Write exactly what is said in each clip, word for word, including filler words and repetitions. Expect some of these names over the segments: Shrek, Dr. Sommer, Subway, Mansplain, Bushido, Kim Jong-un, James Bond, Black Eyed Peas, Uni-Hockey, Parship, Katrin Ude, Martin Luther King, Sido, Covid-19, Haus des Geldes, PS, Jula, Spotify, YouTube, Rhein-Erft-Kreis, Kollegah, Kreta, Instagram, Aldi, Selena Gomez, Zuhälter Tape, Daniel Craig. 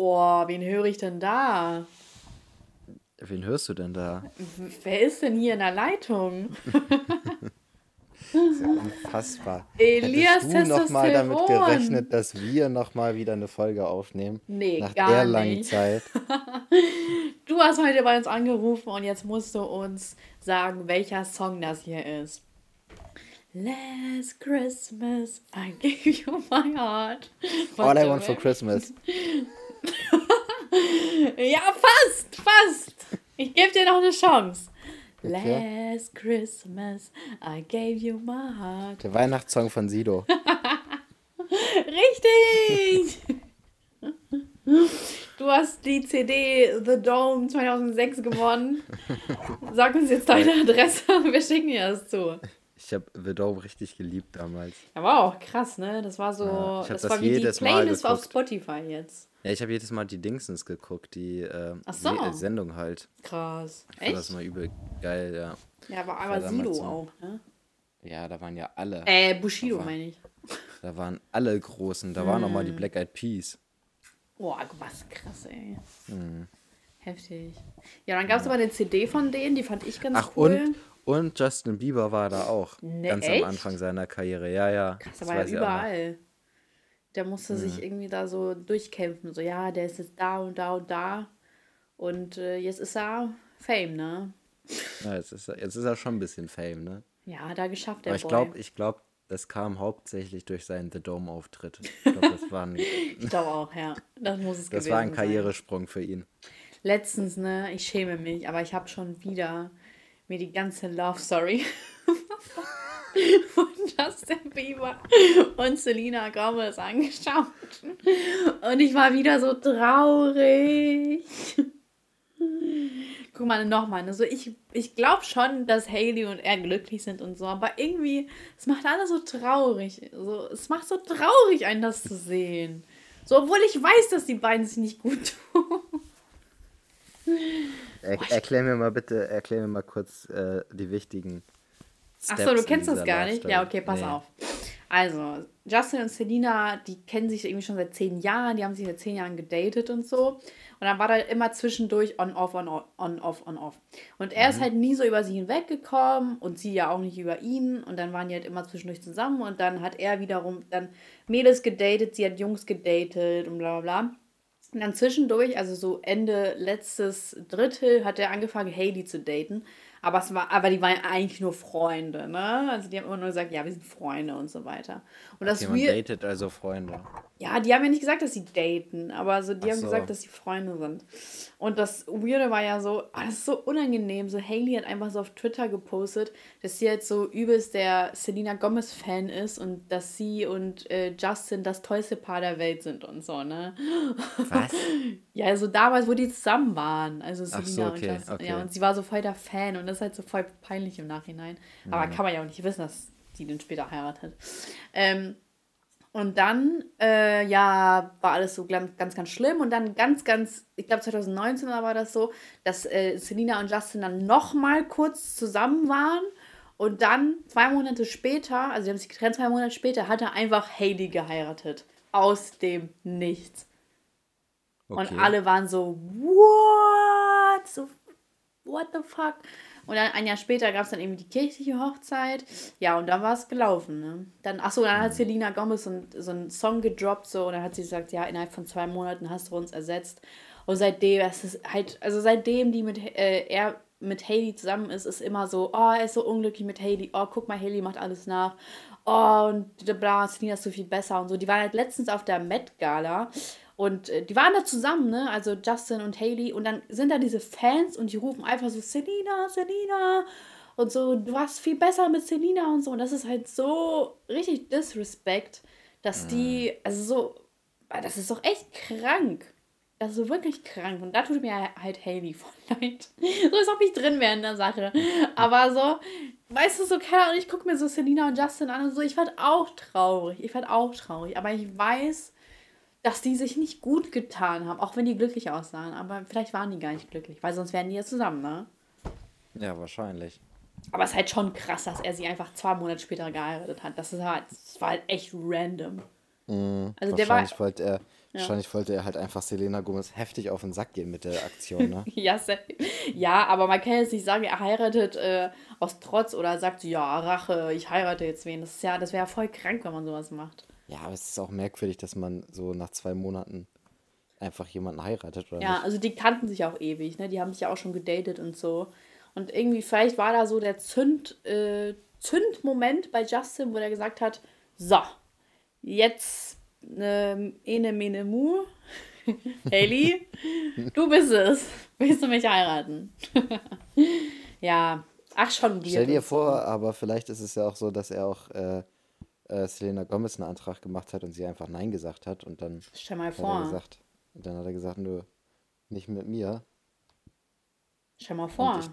Oh, wen höre ich denn da? Wen hörst du denn da? Wer ist denn hier in der Leitung? Das ist ja unfassbar. Elias, hättest du noch mal damit gerechnet, dass wir noch mal wieder eine Folge aufnehmen? Nee, nach gar der langen nicht. Zeit. Du hast heute bei uns angerufen und jetzt musst du uns sagen, welcher Song das hier ist. Last Christmas, I gave you my heart. All I want for Christmas. Ja, fast, fast. Ich gebe dir noch eine Chance. Okay. Last Christmas, I gave you my heart. Der Weihnachtssong von Sido. Richtig! Du hast die C D The Dome zweitausendsechs gewonnen. Sag uns jetzt deine Adresse, wir schicken dir das zu. Ich habe The Dome richtig geliebt damals. Ja, war auch krass, ne? Das war so, ja, das, das war wie die Playlist auf Spotify jetzt. Ja, ich habe jedes Mal die Dingsens geguckt, die, äh, so. die äh, Sendung halt. Krass. Ich fand das mal übel geil, ja. Ja, aber, aber Sido so, auch, ne? Ja, da waren ja alle. Äh, Bushido meine ich. Da waren alle Großen, da waren nochmal die Black Eyed Peas. Boah, was krass, ey. Hm. Heftig. Ja, dann gab es ja. aber eine C D von denen, die fand ich ganz Ach, cool. Und? Und Justin Bieber war da auch, ne, ganz echt? Am Anfang seiner Karriere, ja, ja. Krass, der war ja überall. Der musste mhm. sich irgendwie da so durchkämpfen, so, ja, der ist jetzt da und da und da und äh, jetzt ist er Fame, ne? Ja, jetzt ist er, jetzt ist er schon ein bisschen Fame, ne? Ja, da geschafft, der Aber ich glaube, ich glaube, das kam hauptsächlich durch seinen The Dome-Auftritt. Ich glaube, das war ein... Ich glaube auch, ja, das muss es gewesen sein. Das war ein Karrieresprung sein. Für ihn. Letztens, ne, ich schäme mich, aber ich habe schon wieder... mir die ganze Love Story von Justin Bieber und Selena Gomez angeschaut. Und ich war wieder so traurig. Guck mal, nochmal. Ne? So, ich, ich glaube schon, dass Hailey und er glücklich sind und so, aber irgendwie, es macht alles so traurig. So, es macht so traurig, einen das zu sehen. So, obwohl ich weiß, dass die beiden sich nicht gut tun. Er, erklär mir mal bitte, erklär mir mal kurz äh, die wichtigen Steps. Achso, du kennst das gar nicht? Ja, okay, pass nee. auf. Also, Justin und Selena, die kennen sich irgendwie schon seit zehn Jahren, die haben sich seit zehn Jahren gedatet und so. Und dann war da immer zwischendurch on, off, on, off, on, off, on, off. Und er mhm. ist halt nie so über sie hinweggekommen und sie ja auch nicht über ihn. Und dann waren die halt immer zwischendurch zusammen und dann hat er wiederum dann Mädels gedatet, sie hat Jungs gedatet und bla bla bla. Und dann zwischendurch, also so Ende letztes Drittel, hat er angefangen, Hailey zu daten. Aber es war, aber die waren eigentlich nur Freunde, ne? Also die haben immer nur gesagt, ja, wir sind Freunde und so weiter. Und dass okay, man wir, datet also Freunde. Ja, die haben ja nicht gesagt, dass sie daten, aber so, die Ach haben so. gesagt, dass sie Freunde sind. Und das Weirde war ja so, ah, das ist so unangenehm. So Hailey hat einfach so auf Twitter gepostet, dass sie jetzt so übelst der Selena Gomez-Fan ist und dass sie und äh, Justin das tollste Paar der Welt sind und so, ne? Was? Ja, also damals, wo die zusammen waren. Also Selena so, okay, und Justin. Okay. Ja, und sie war so voll der Fan und das ist halt so voll peinlich im Nachhinein. Aber mhm. kann man ja auch nicht wissen, dass die den später heiratet. Ähm, und dann, äh, ja, war alles so ganz, ganz schlimm. Und dann ganz, ganz, ich glaube zwanzig neunzehn war das so, dass äh, Selena und Justin dann nochmal kurz zusammen waren. Und dann zwei Monate später, also die haben sich getrennt, zwei Monate später, hat er einfach Hailey geheiratet. Aus dem Nichts. Okay. Und alle waren so, what? So, what the fuck? Und dann ein Jahr später gab es dann irgendwie die kirchliche Hochzeit. Ja, und dann war es gelaufen, ne? Dann, achso, dann hat Selena Gomez so, ein, so einen Song gedroppt, so, und dann hat sie gesagt, ja, innerhalb von zwei Monaten hast du uns ersetzt. Und seitdem, es ist halt, also seitdem die mit, äh, er mit Hailey zusammen ist, ist immer so, oh, er ist so unglücklich mit Hailey, oh, guck mal, Hailey macht alles nach. Oh, und bla, Selena ist so viel besser und so. Die waren halt letztens auf der Met Gala. Und die waren da zusammen, ne? Also Justin und Hailey. Und dann sind da diese Fans und die rufen einfach so, Selena, Selena. Und so, du warst viel besser mit Selena und so. Und das ist halt so richtig Disrespect, dass die, also so, das ist doch echt krank. Das ist so wirklich krank. Und da tut mir halt Hailey voll leid. So, als ob ich drin wäre in der Sache. Aber so, weißt du, so, keine Ahnung, ich gucke mir so Selena und Justin an und so. Ich fand auch traurig. Ich fand auch traurig. Aber ich weiß... dass die sich nicht gut getan haben, auch wenn die glücklich aussahen. Aber vielleicht waren die gar nicht glücklich, weil sonst wären die ja zusammen, ne? Ja, wahrscheinlich. Aber es ist halt schon krass, dass er sie einfach zwei Monate später geheiratet hat. Das, ist halt, das war halt echt random. Mhm, also wahrscheinlich der war, wollte er, Ja. Wahrscheinlich wollte er halt einfach Selena Gomez heftig auf den Sack gehen mit der Aktion, ne? Ja, ja, aber man kann jetzt nicht sagen, er heiratet äh, aus Trotz oder sagt, ja, Rache, ich heirate jetzt wen. Das, ja, das wäre ja voll krank, wenn man sowas macht. Ja, aber es ist auch merkwürdig, dass man so nach zwei Monaten einfach jemanden heiratet, oder? Ja, nicht? Also die kannten sich auch ewig, ne? Die haben sich ja auch schon gedatet und so. Und irgendwie vielleicht war da so der Zünd, äh, Zündmoment bei Justin, wo er gesagt hat, so, jetzt ne, ene mene mu, Hailey, du bist es. Willst du mich heiraten? Ja, ach schon. Stell dir vor, aber vielleicht ist es ja auch so, dass er auch äh, äh, Selena Gomez einen Antrag gemacht hat und sie einfach Nein gesagt hat und dann Stell mal vor. Hat er gesagt, und dann hat er gesagt, du, nicht mit mir. Stell mal vor. Ich,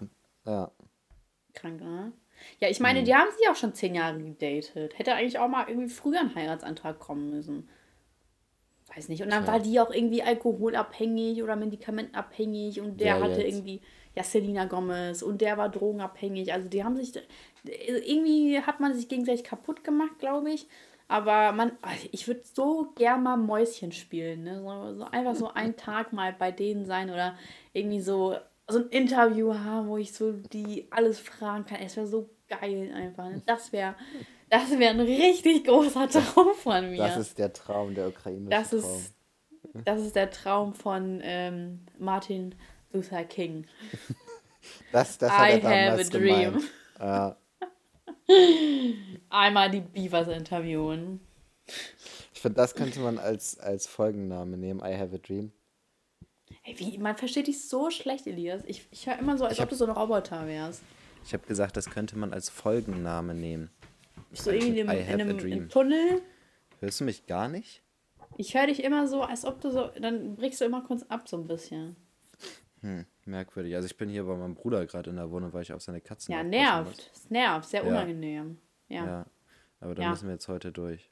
ja. Krank, ne? Ja, ich meine, die haben sich auch schon zehn Jahre gedatet. Hätte eigentlich auch mal irgendwie früher ein Heiratsantrag kommen müssen. Weiß nicht. Und dann ja. war die auch irgendwie alkoholabhängig oder medikamentenabhängig und der ja, hatte jetzt. irgendwie, ja, Selena Gomez und der war drogenabhängig. Also die haben sich, irgendwie hat man sich gegenseitig kaputt gemacht, glaube ich. Aber man, ich würde so gern mal Mäuschen spielen, ne? So, so einfach so einen Tag mal bei denen sein oder irgendwie so... so ein Interview haben, wo ich so die alles fragen kann. Es wäre so geil einfach. Das wäre das wär ein richtig großer Traum von mir. Das ist der Traum der ukrainische das Traum. Ist, das ist der Traum von ähm, Martin Luther King. Das, das hat I er have a dream. Ja. Einmal die Beavers interviewen. Ich finde, das könnte man als, als Folgenname nehmen. I have a dream. Ey, wie, man versteht dich so schlecht, Elias. Ich, ich höre immer so, als hab, ob du so ein Roboter wärst. Ich habe gesagt, das könnte man als Folgenname nehmen. So irgendwie in einem, in einem Tunnel. Hörst du mich gar nicht? Ich höre dich immer so, als ob du so... Dann brichst du immer kurz ab so ein bisschen. Hm, merkwürdig. Also ich bin hier bei meinem Bruder gerade in der Wohnung, weil ich auf seine Katzen... Ja, nervt. Es nervt. Sehr ja. unangenehm. Ja. ja. Aber da ja. müssen wir jetzt heute durch.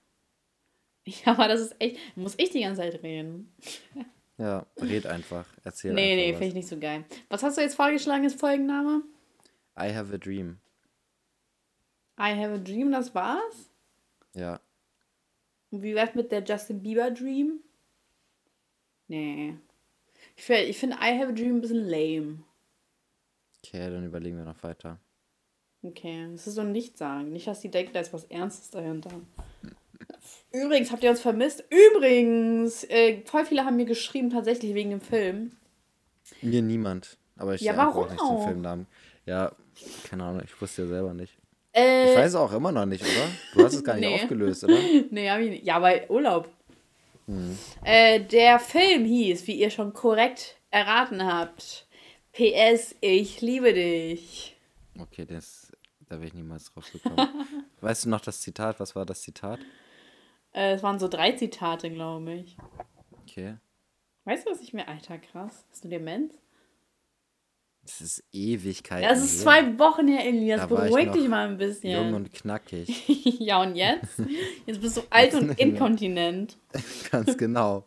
Ja, aber das ist echt... Muss ich die ganze Zeit reden. Ja, red einfach, erzähl nee, einfach Nee, nee, finde ich nicht so geil. Was hast du jetzt vorgeschlagen, ist Folgenname? I have a dream. I have a dream, das war's? Ja. Und wie wär's mit der Justin Bieber Dream? Nee. Ich, ich finde I have a dream ein bisschen lame. Okay, dann überlegen wir noch weiter. Okay, das ist so ein Nichtsagen. Nicht, dass die denken, da ist was Ernstes dahinter. Übrigens, habt ihr uns vermisst? Übrigens, äh, voll viele haben mir geschrieben, tatsächlich wegen dem Film. Mir niemand. Aber ich ja, warum auch nicht den Filmnamen. Ja, keine Ahnung, ich wusste ja selber nicht. Äh, ich weiß es auch immer noch nicht, oder? Du hast es gar nicht nee. aufgelöst, oder? Nee, hab ich nicht. Ja, bei Urlaub. Hm. Äh, der Film hieß, wie ihr schon korrekt erraten habt, P S, ich liebe dich. Okay, das, da bin ich niemals drauf gekommen. Weißt du noch das Zitat? Was war das Zitat? Es waren so drei Zitate, glaube ich. Okay. Weißt du, was ich mir... Alter, krass. Hast du Demenz? Das ist Ewigkeiten. Das ist zwei Wochen her, Elias. Beruhig dich mal ein bisschen. Jung und knackig. Ja, und jetzt? Jetzt bist du alt und inkontinent. Ganz genau.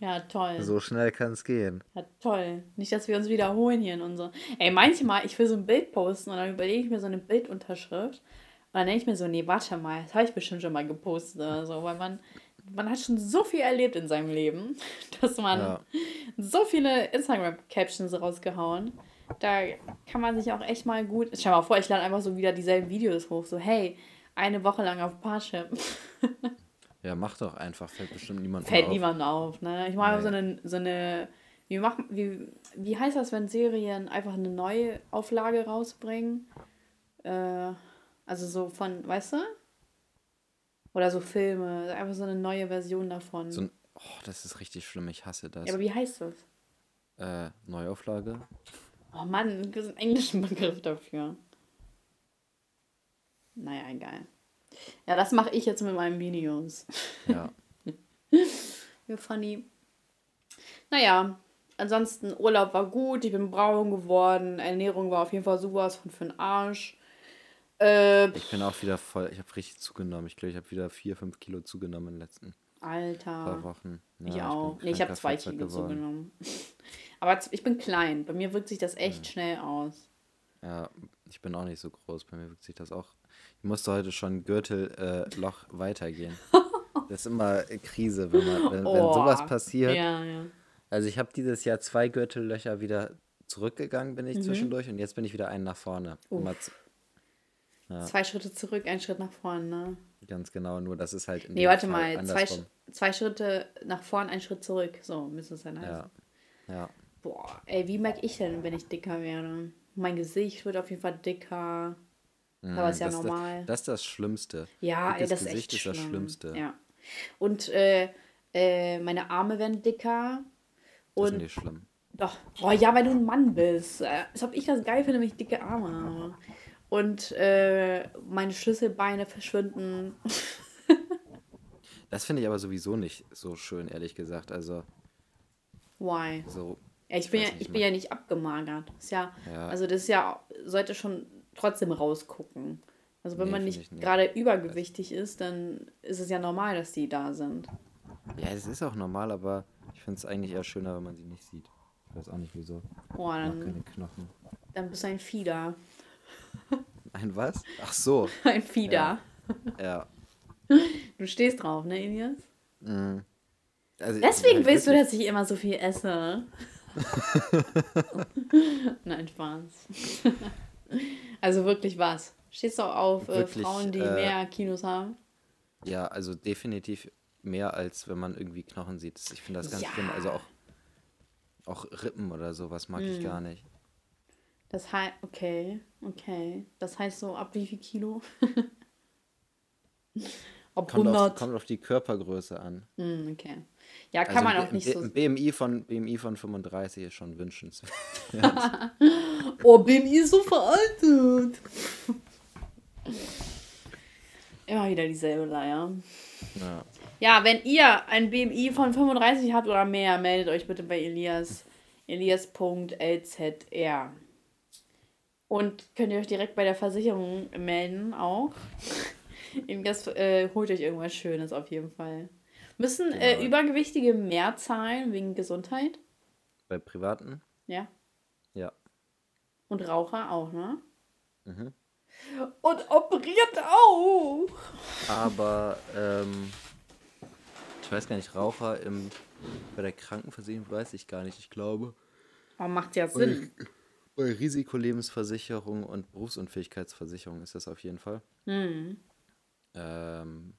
Ja, toll. So schnell kann es gehen. Ja, toll. Nicht, dass wir uns wiederholen hier in unserem... Ey, manchmal, ich will so ein Bild posten und dann überlege ich mir so eine Bildunterschrift. Und dann denke ich mir so, nee, warte mal, das habe ich bestimmt schon mal gepostet oder so, weil man, man hat schon so viel erlebt in seinem Leben, dass man ja. so viele Instagram-Captions rausgehauen, da kann man sich auch echt mal gut, ich stell mal vor, ich lade einfach so wieder dieselben Videos hoch, so hey, eine Woche lang auf Parship. Ja, mach doch einfach, fällt bestimmt niemandem auf. Fällt niemandem auf, ne? Ich mache nee. so eine, so eine wie, mach, wie, wie heißt das, wenn Serien einfach eine neue Auflage rausbringen? Äh... Also so von, weißt du? Oder so Filme, einfach so eine neue Version davon. So ein, oh, das ist richtig schlimm, ich hasse das. Ja, aber wie heißt das? Äh, Neuauflage. Oh Mann, gibt es einen englischen Begriff dafür. Naja, egal. Ja, das mache ich jetzt mit meinen Videos. Ja. Wie funny. Naja, ansonsten Urlaub war gut, ich bin braun geworden, Ernährung war auf jeden Fall sowas von für den Arsch. Äh, ich bin auch wieder voll, ich habe richtig zugenommen. Ich glaube, ich habe wieder vier, fünf Kilo zugenommen in den letzten Alter. Paar Wochen. Ja, ich auch. Ich, nee, ich habe zwei Kilo geworden. zugenommen. Aber ich bin klein. Bei mir wirkt sich das echt ja. schnell aus. Ja, ich bin auch nicht so groß. Bei mir wirkt sich das auch. Ich musste heute schon Gürtelloch äh, weitergehen. Das ist immer Krise, wenn, man, wenn, oh. wenn sowas passiert. Ja, ja. Also ich habe dieses Jahr zwei Gürtellöcher wieder zurückgegangen, bin ich mhm. zwischendurch. Und jetzt bin ich wieder einen nach vorne. Uff. Ja. Zwei Schritte zurück, ein Schritt nach vorne, ne? Ganz genau, nur das ist halt in nee, warte Fall mal, zwei, zwei Schritte nach vorne, ein Schritt zurück. So müsste es dann heißen. Ja. ja. Boah, ey, wie merke ich denn, wenn ich dicker werde? Mein Gesicht wird auf jeden Fall dicker. Mhm, aber ist ja das, normal. Das, das ist das Schlimmste. Ja, ey, das Gesicht ist echt ist das Schlimmste. Ja. Und äh, äh, meine Arme werden dicker. Und das ist nicht schlimm. Doch, oh, ja, weil du ein Mann bist. Das hab ich ganz geil finde, wenn ich dicke Arme habe. Und äh, meine Schlüsselbeine verschwinden. Das finde ich aber sowieso nicht so schön, ehrlich gesagt. Also. Why? So, ja, ich bin, ja, ich bin ja nicht abgemagert. Ist ja, ja. Also das ist ja, sollte schon trotzdem rausgucken. Also wenn nee, man nicht, nicht. gerade übergewichtig ist, dann ist es ja normal, dass die da sind. Ja, es ist auch normal, aber ich finde es eigentlich eher schöner, wenn man sie nicht sieht. Ich weiß auch nicht, wieso. Oh, dann, keine Knochen. Dann bist du ein Fieder. Ein was? Ach so. Ein Fieder. Ja. ja. Du stehst drauf, ne, Elias? Mhm. Also, deswegen willst du, dass ich immer so viel esse. Nein, Spaß. Also wirklich was? Stehst du auch auf wirklich, äh, Frauen, die äh, mehr Kinos haben? Ja, also definitiv mehr, als wenn man irgendwie Knochen sieht. Ich finde das ganz ja. schlimm. Also auch, auch Rippen oder sowas mag mm. ich gar nicht. Das heißt, okay, okay. Das heißt so, ab wie viel Kilo? Ob kommt, hundert? Auf, kommt auf die Körpergröße an. Mm, okay. Ja, kann also man auch B- nicht so... Ein B M I von, B M I von fünfunddreißig ist schon wünschenswert. Oh, B M I ist so veraltet. Immer wieder dieselbe Leier. Ja. ja, wenn ihr ein B M I von fünfunddreißig habt oder mehr, meldet euch bitte bei Elias. Elias Punkt L Z R. Und könnt ihr euch direkt bei der Versicherung melden auch. Elias äh, holt euch irgendwas Schönes auf jeden Fall. Müssen genau. äh, Übergewichtige mehr zahlen wegen Gesundheit? Bei Privaten? Ja. Ja. Und Raucher auch, ne? Mhm. Und operiert auch! Aber, ähm, ich weiß gar nicht, Raucher im, bei der Krankenversicherung weiß ich gar nicht, ich glaube. Aber macht ja Sinn. Bei, bei Risikolebensversicherung und Berufsunfähigkeitsversicherung ist das auf jeden Fall. Mhm. Ähm...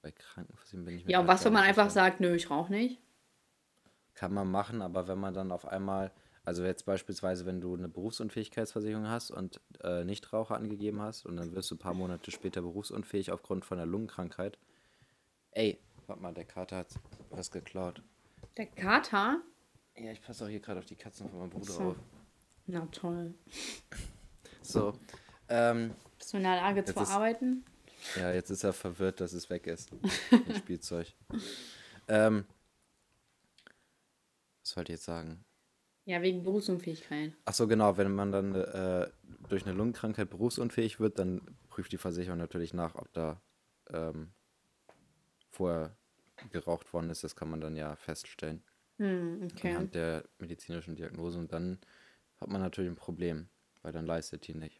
Bei Krankenversicherung bin ich mir. Ja, und was, wenn man einfach sagt, nö, ich rauche nicht? Kann man machen, aber wenn man dann auf einmal, also jetzt beispielsweise, wenn du eine Berufsunfähigkeitsversicherung hast und äh, Nichtraucher angegeben hast und dann wirst du ein paar Monate später berufsunfähig aufgrund von einer Lungenkrankheit. Ey, warte mal, der Kater hat was geklaut. Der Kater? Ja, ich passe auch hier gerade auf die Katzen von meinem Bruder so. auf. Na toll. So. Ähm, Bist du in der Lage zu arbeiten? Ja, jetzt ist er verwirrt, dass es weg ist. Das Spielzeug. ähm, was wollte ich jetzt sagen? Ja, wegen Berufsunfähigkeit. Ach so, genau. Wenn man dann äh, durch eine Lungenkrankheit berufsunfähig wird, dann prüft die Versicherung natürlich nach, ob da ähm, vorher geraucht worden ist. Das kann man dann ja feststellen. Hm, okay. Anhand der medizinischen Diagnose. Und dann hat man natürlich ein Problem, weil dann leistet die nicht.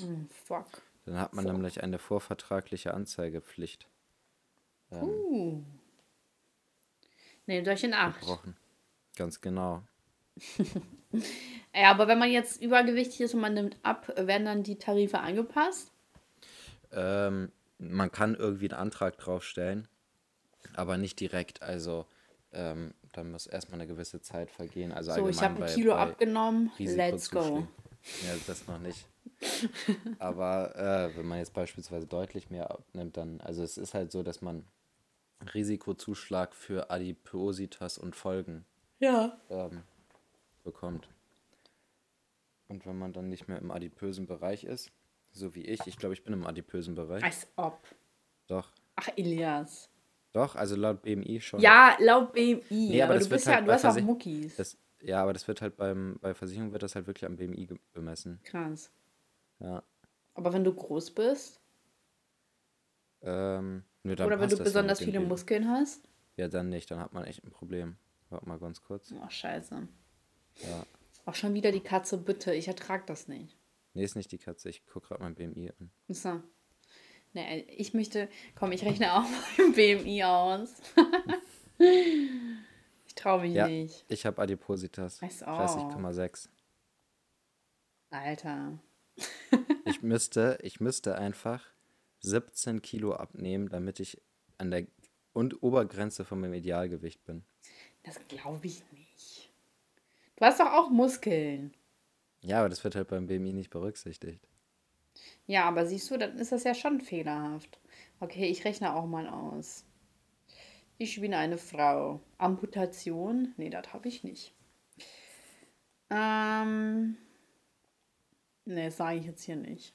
Hm, fuck. Dann hat man so. nämlich eine vorvertragliche Anzeigepflicht. Ähm, uh. Nehmt euch in Acht. Gebrochen. Ganz genau. Ja, aber wenn man jetzt übergewichtig ist und man nimmt ab, werden dann die Tarife angepasst? Ähm, man kann irgendwie einen Antrag draufstellen, aber nicht direkt. Also ähm, da muss erstmal eine gewisse Zeit vergehen. Also so, ich habe ein Kilo bei abgenommen, let's go. Ja, das noch nicht. Aber äh, wenn man jetzt beispielsweise deutlich mehr abnimmt, dann, also es ist halt so, dass man Risikozuschlag für Adipositas und Folgen ja. ähm, bekommt. Und wenn man dann nicht mehr im adipösen Bereich ist, so wie ich, ich glaube, ich bin im adipösen Bereich. Als ob. Doch. Ach, Elias. Doch, also laut B M I schon. Ja, laut B M I. Nee, aber, aber du bist halt ja, du hast auch Muckis. Das, ja, aber das wird halt beim, bei Versicherung wird das halt wirklich am B M I bemessen. Krass. Ja. Aber wenn du groß bist? Ähm, nö, dann oder wenn du besonders viele Leben. Muskeln hast? Ja, dann nicht. Dann hat man echt ein Problem. Warte mal ganz kurz. Ach, scheiße. Ja. Auch schon wieder die Katze, bitte. Ich ertrag das nicht. Nee, ist nicht die Katze. Ich guck gerade mein B M I an. So. Ne, ich möchte... Komm, ich rechne auch mein B M I aus. Ich traue mich ja, nicht. Ich habe Adipositas. Weiß auch. dreißig Komma sechs. Alter. ich, müsste, ich müsste einfach siebzehn Kilo abnehmen, damit ich an der und Obergrenze von meinem Idealgewicht bin. Das glaube ich nicht. Du hast doch auch Muskeln. Ja, aber das wird halt beim B M I nicht berücksichtigt. Ja, aber siehst du, dann ist das ja schon fehlerhaft. Okay, ich rechne auch mal aus. Ich bin eine Frau. Amputation? Nee, das habe ich nicht. Ähm... Nee, das sage ich jetzt hier nicht.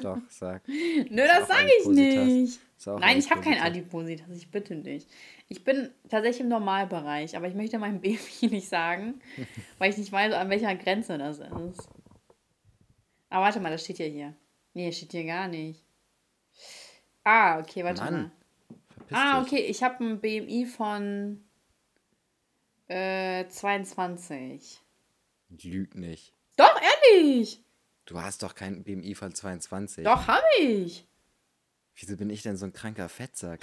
Doch, sag. Nö, das sage ich nicht. Nein, ich habe kein Adipositas, ich bitte nicht. Ich bin tatsächlich im Normalbereich, aber ich möchte meinem Baby nicht sagen, weil ich nicht weiß, an welcher Grenze das ist. Ah, warte mal, das steht ja hier. Nee, steht hier gar nicht. Ah, okay, warte Mann, mal. Ah, okay, ich habe ein B M I von äh, zweiundzwanzig. Lüg nicht. Doch, ehrlich! Du hast doch keinen B M I von zweiundzwanzig. Doch, habe ich. Wieso bin ich denn so ein kranker Fettsack?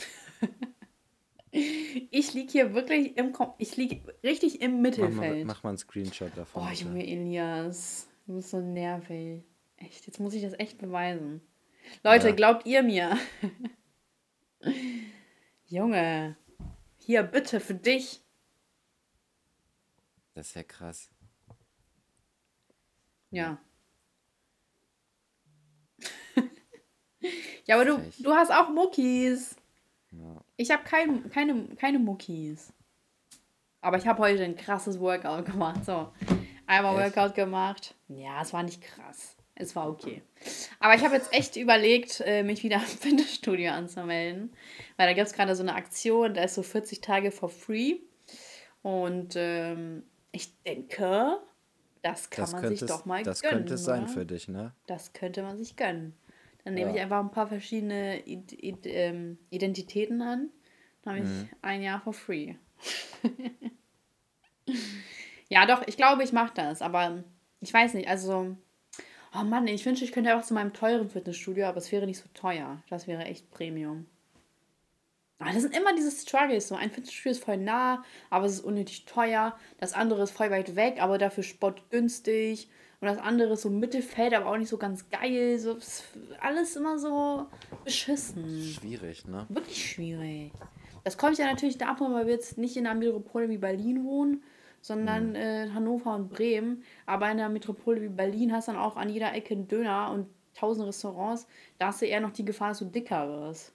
Ich liege hier wirklich im... Kom- ich liege richtig im Mittelfeld. Mach mal, mach mal einen Screenshot davon. Oh, Junge, Elias. Du bist so nervig. Echt, jetzt muss ich das echt beweisen. Leute, ja. Glaubt ihr mir? Junge. Hier, bitte, für dich. Das ist ja krass. Ja. Ja, aber du, du hast auch Muckis. Ja. Ich habe kein, keine, keine Muckis. Aber ich habe heute ein krasses Workout gemacht. So, einmal echt? Workout gemacht. Ja, es war nicht krass. Es war okay. Aber ich habe jetzt echt überlegt, mich wieder im Fitnessstudio anzumelden. Weil da gibt es gerade so eine Aktion, da ist so vierzig Tage for free. Und ähm, ich denke, das kann das man sich doch mal das gönnen. Das könnte es sein für dich, ne? Das könnte man sich gönnen. Dann nehme ja. ich einfach ein paar verschiedene Identitäten an. Dann habe mhm. ich ein Jahr for free. Ja, doch, ich glaube, ich mache das. Aber ich weiß nicht, also... Oh Mann, ich wünsche, ich könnte auch zu meinem teuren Fitnessstudio, aber es wäre nicht so teuer. Das wäre echt Premium. Aber das sind immer diese Struggles. So ein Fitnessstudio ist voll nah, aber es ist unnötig teuer. Das andere ist voll weit weg, aber dafür sportgünstig. Und das andere ist so Mittelfeld, aber auch nicht so ganz geil. So, alles immer so beschissen. Schwierig, ne? Wirklich schwierig. Das kommt ja natürlich davon, weil wir jetzt nicht in einer Metropole wie Berlin wohnen, sondern in mhm. äh, Hannover und Bremen. Aber in einer Metropole wie Berlin hast du dann auch an jeder Ecke einen Döner und tausend Restaurants. Da hast du eher noch die Gefahr, dass du dicker wirst.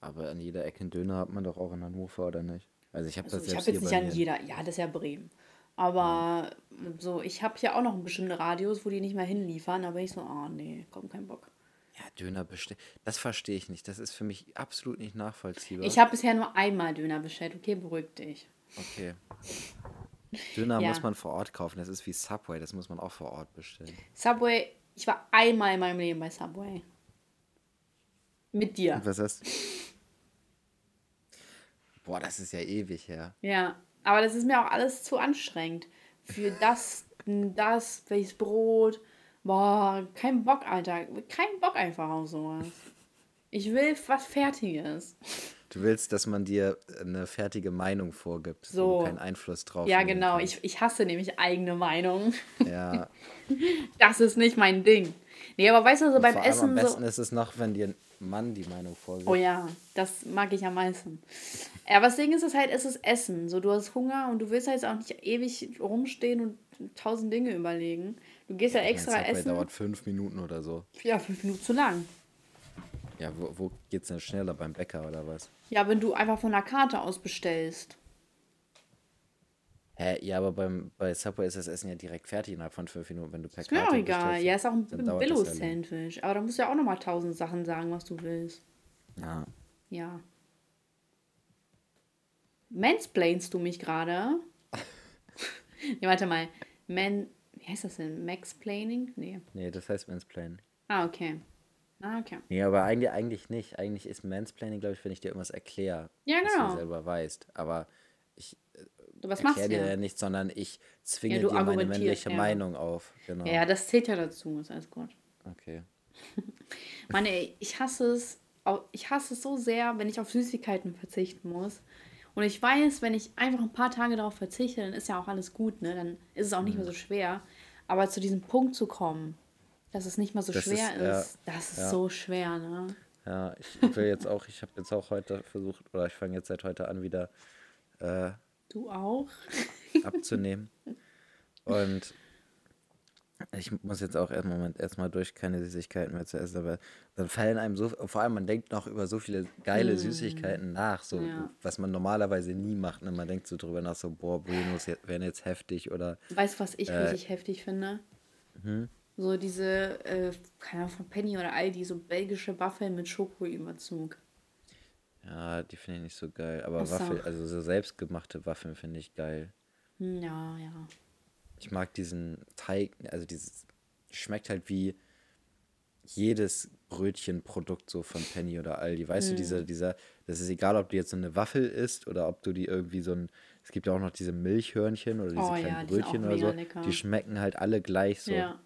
Aber an jeder Ecke einen Döner hat man doch auch in Hannover, oder nicht? Also ich habe also, das ich selbst hab jetzt hier nicht an jeder. Ja, das ist ja Bremen. Aber so, ich habe ja auch noch einen bestimmten Radius, wo die nicht mehr hinliefern. Da bin ich so, ah oh, nee, komm, kein Bock. Ja, Döner bestellen, das verstehe ich nicht. Das ist für mich absolut nicht nachvollziehbar. Ich habe bisher nur einmal Döner bestellt. Okay, beruhig dich. Okay. Döner ja. muss man vor Ort kaufen. Das ist wie Subway, das muss man auch vor Ort bestellen. Subway, ich war einmal in meinem Leben bei Subway. Mit dir. Und was hast du? Boah, das ist ja ewig her. Ja. Aber das ist mir auch alles zu anstrengend. Für das, das, welches Brot. Boah, kein Bock, Alter. Kein Bock einfach auf sowas. Ich will was Fertiges. Du willst, dass man dir eine fertige Meinung vorgibt, so. Wo du keinen Einfluss drauf hast. Ja, genau. Ich, ich hasse nämlich eigene Meinung. Ja. Das ist nicht mein Ding. Nee, aber weißt du, so und beim vor allem Essen... am besten so ist es noch, wenn dir ein Mann die Meinung vorgibt. Oh ja, das mag ich am meisten. Aber das Ding ist es halt, es ist Essen. So, du hast Hunger und du willst halt auch nicht ewig rumstehen und tausend Dinge überlegen. Du gehst ja, ja extra mein Subway essen. Das dauert fünf Minuten oder so. Ja, fünf Minuten zu lang. Ja, wo, wo geht's denn schneller? Beim Bäcker oder was? Ja, wenn du einfach von der Karte aus bestellst. Hä, ja, aber beim, bei Subway ist das Essen ja direkt fertig innerhalb von fünf Minuten, wenn du per Karte bestellst. Ist mir auch egal. Ja, ist auch ein Billo-Sandwich. Ja, aber da musst du ja auch nochmal tausend Sachen sagen, was du willst. Ja. Ja. Mansplainst du mich gerade? Nee, warte mal. Man, wie heißt das denn? Maxplaining? Nee. Nee, das heißt Mansplain. Ah, okay. Ah, okay. Nee, aber eigentlich, eigentlich nicht. Eigentlich ist Mansplaining, glaube ich, wenn ich dir irgendwas erkläre. Ja, genau. Dass du selber weißt. Aber ich... Was machst du? Ich erkläre dir ja nichts, sondern ich zwinge ja, dir meine männliche ja. Meinung auf. Genau. Ja, das zählt ja dazu, ist alles gut. Okay. Mann, ey, ich hasse es. Ich hasse es so sehr, wenn ich auf Süßigkeiten verzichten muss. Und ich weiß, wenn ich einfach ein paar Tage darauf verzichte, dann ist ja auch alles gut, ne? Dann ist es auch nicht mehr so schwer. Aber zu diesem Punkt zu kommen, dass es nicht mehr so das schwer ist, ist ja, das ist ja. so schwer, ne? Ja, ich will jetzt auch, ich habe jetzt auch heute versucht, oder ich fange jetzt seit heute an wieder äh, du auch? abzunehmen. Und ich muss jetzt auch erstmal erstmal durch, keine Süßigkeiten mehr zu essen, aber dann fallen einem so, vor allem man denkt noch über so viele geile mm. Süßigkeiten nach, so ja. was man normalerweise nie macht. Ne? Man denkt so drüber nach, so boah, Buenos wären jetzt heftig oder... Weißt du, was ich äh, richtig heftig finde? Mhm. So diese, äh, keine Ahnung, von Penny oder Aldi, so belgische Waffeln mit Schokoüberzug. Ja, die finde ich nicht so geil. Aber Achso. Waffeln, also so selbstgemachte Waffeln finde ich geil. Ja, ja. Ich mag diesen Teig, also dieses, schmeckt halt wie jedes Brötchenprodukt so von Penny oder Aldi. Weißt hm. du, dieser, dieser, das ist egal, ob du jetzt so eine Waffel isst oder ob du die irgendwie so ein, es gibt ja auch noch diese Milchhörnchen oder diese oh, kleinen ja, Brötchen die oder so. Lecker. Die schmecken halt alle gleich so. Ja.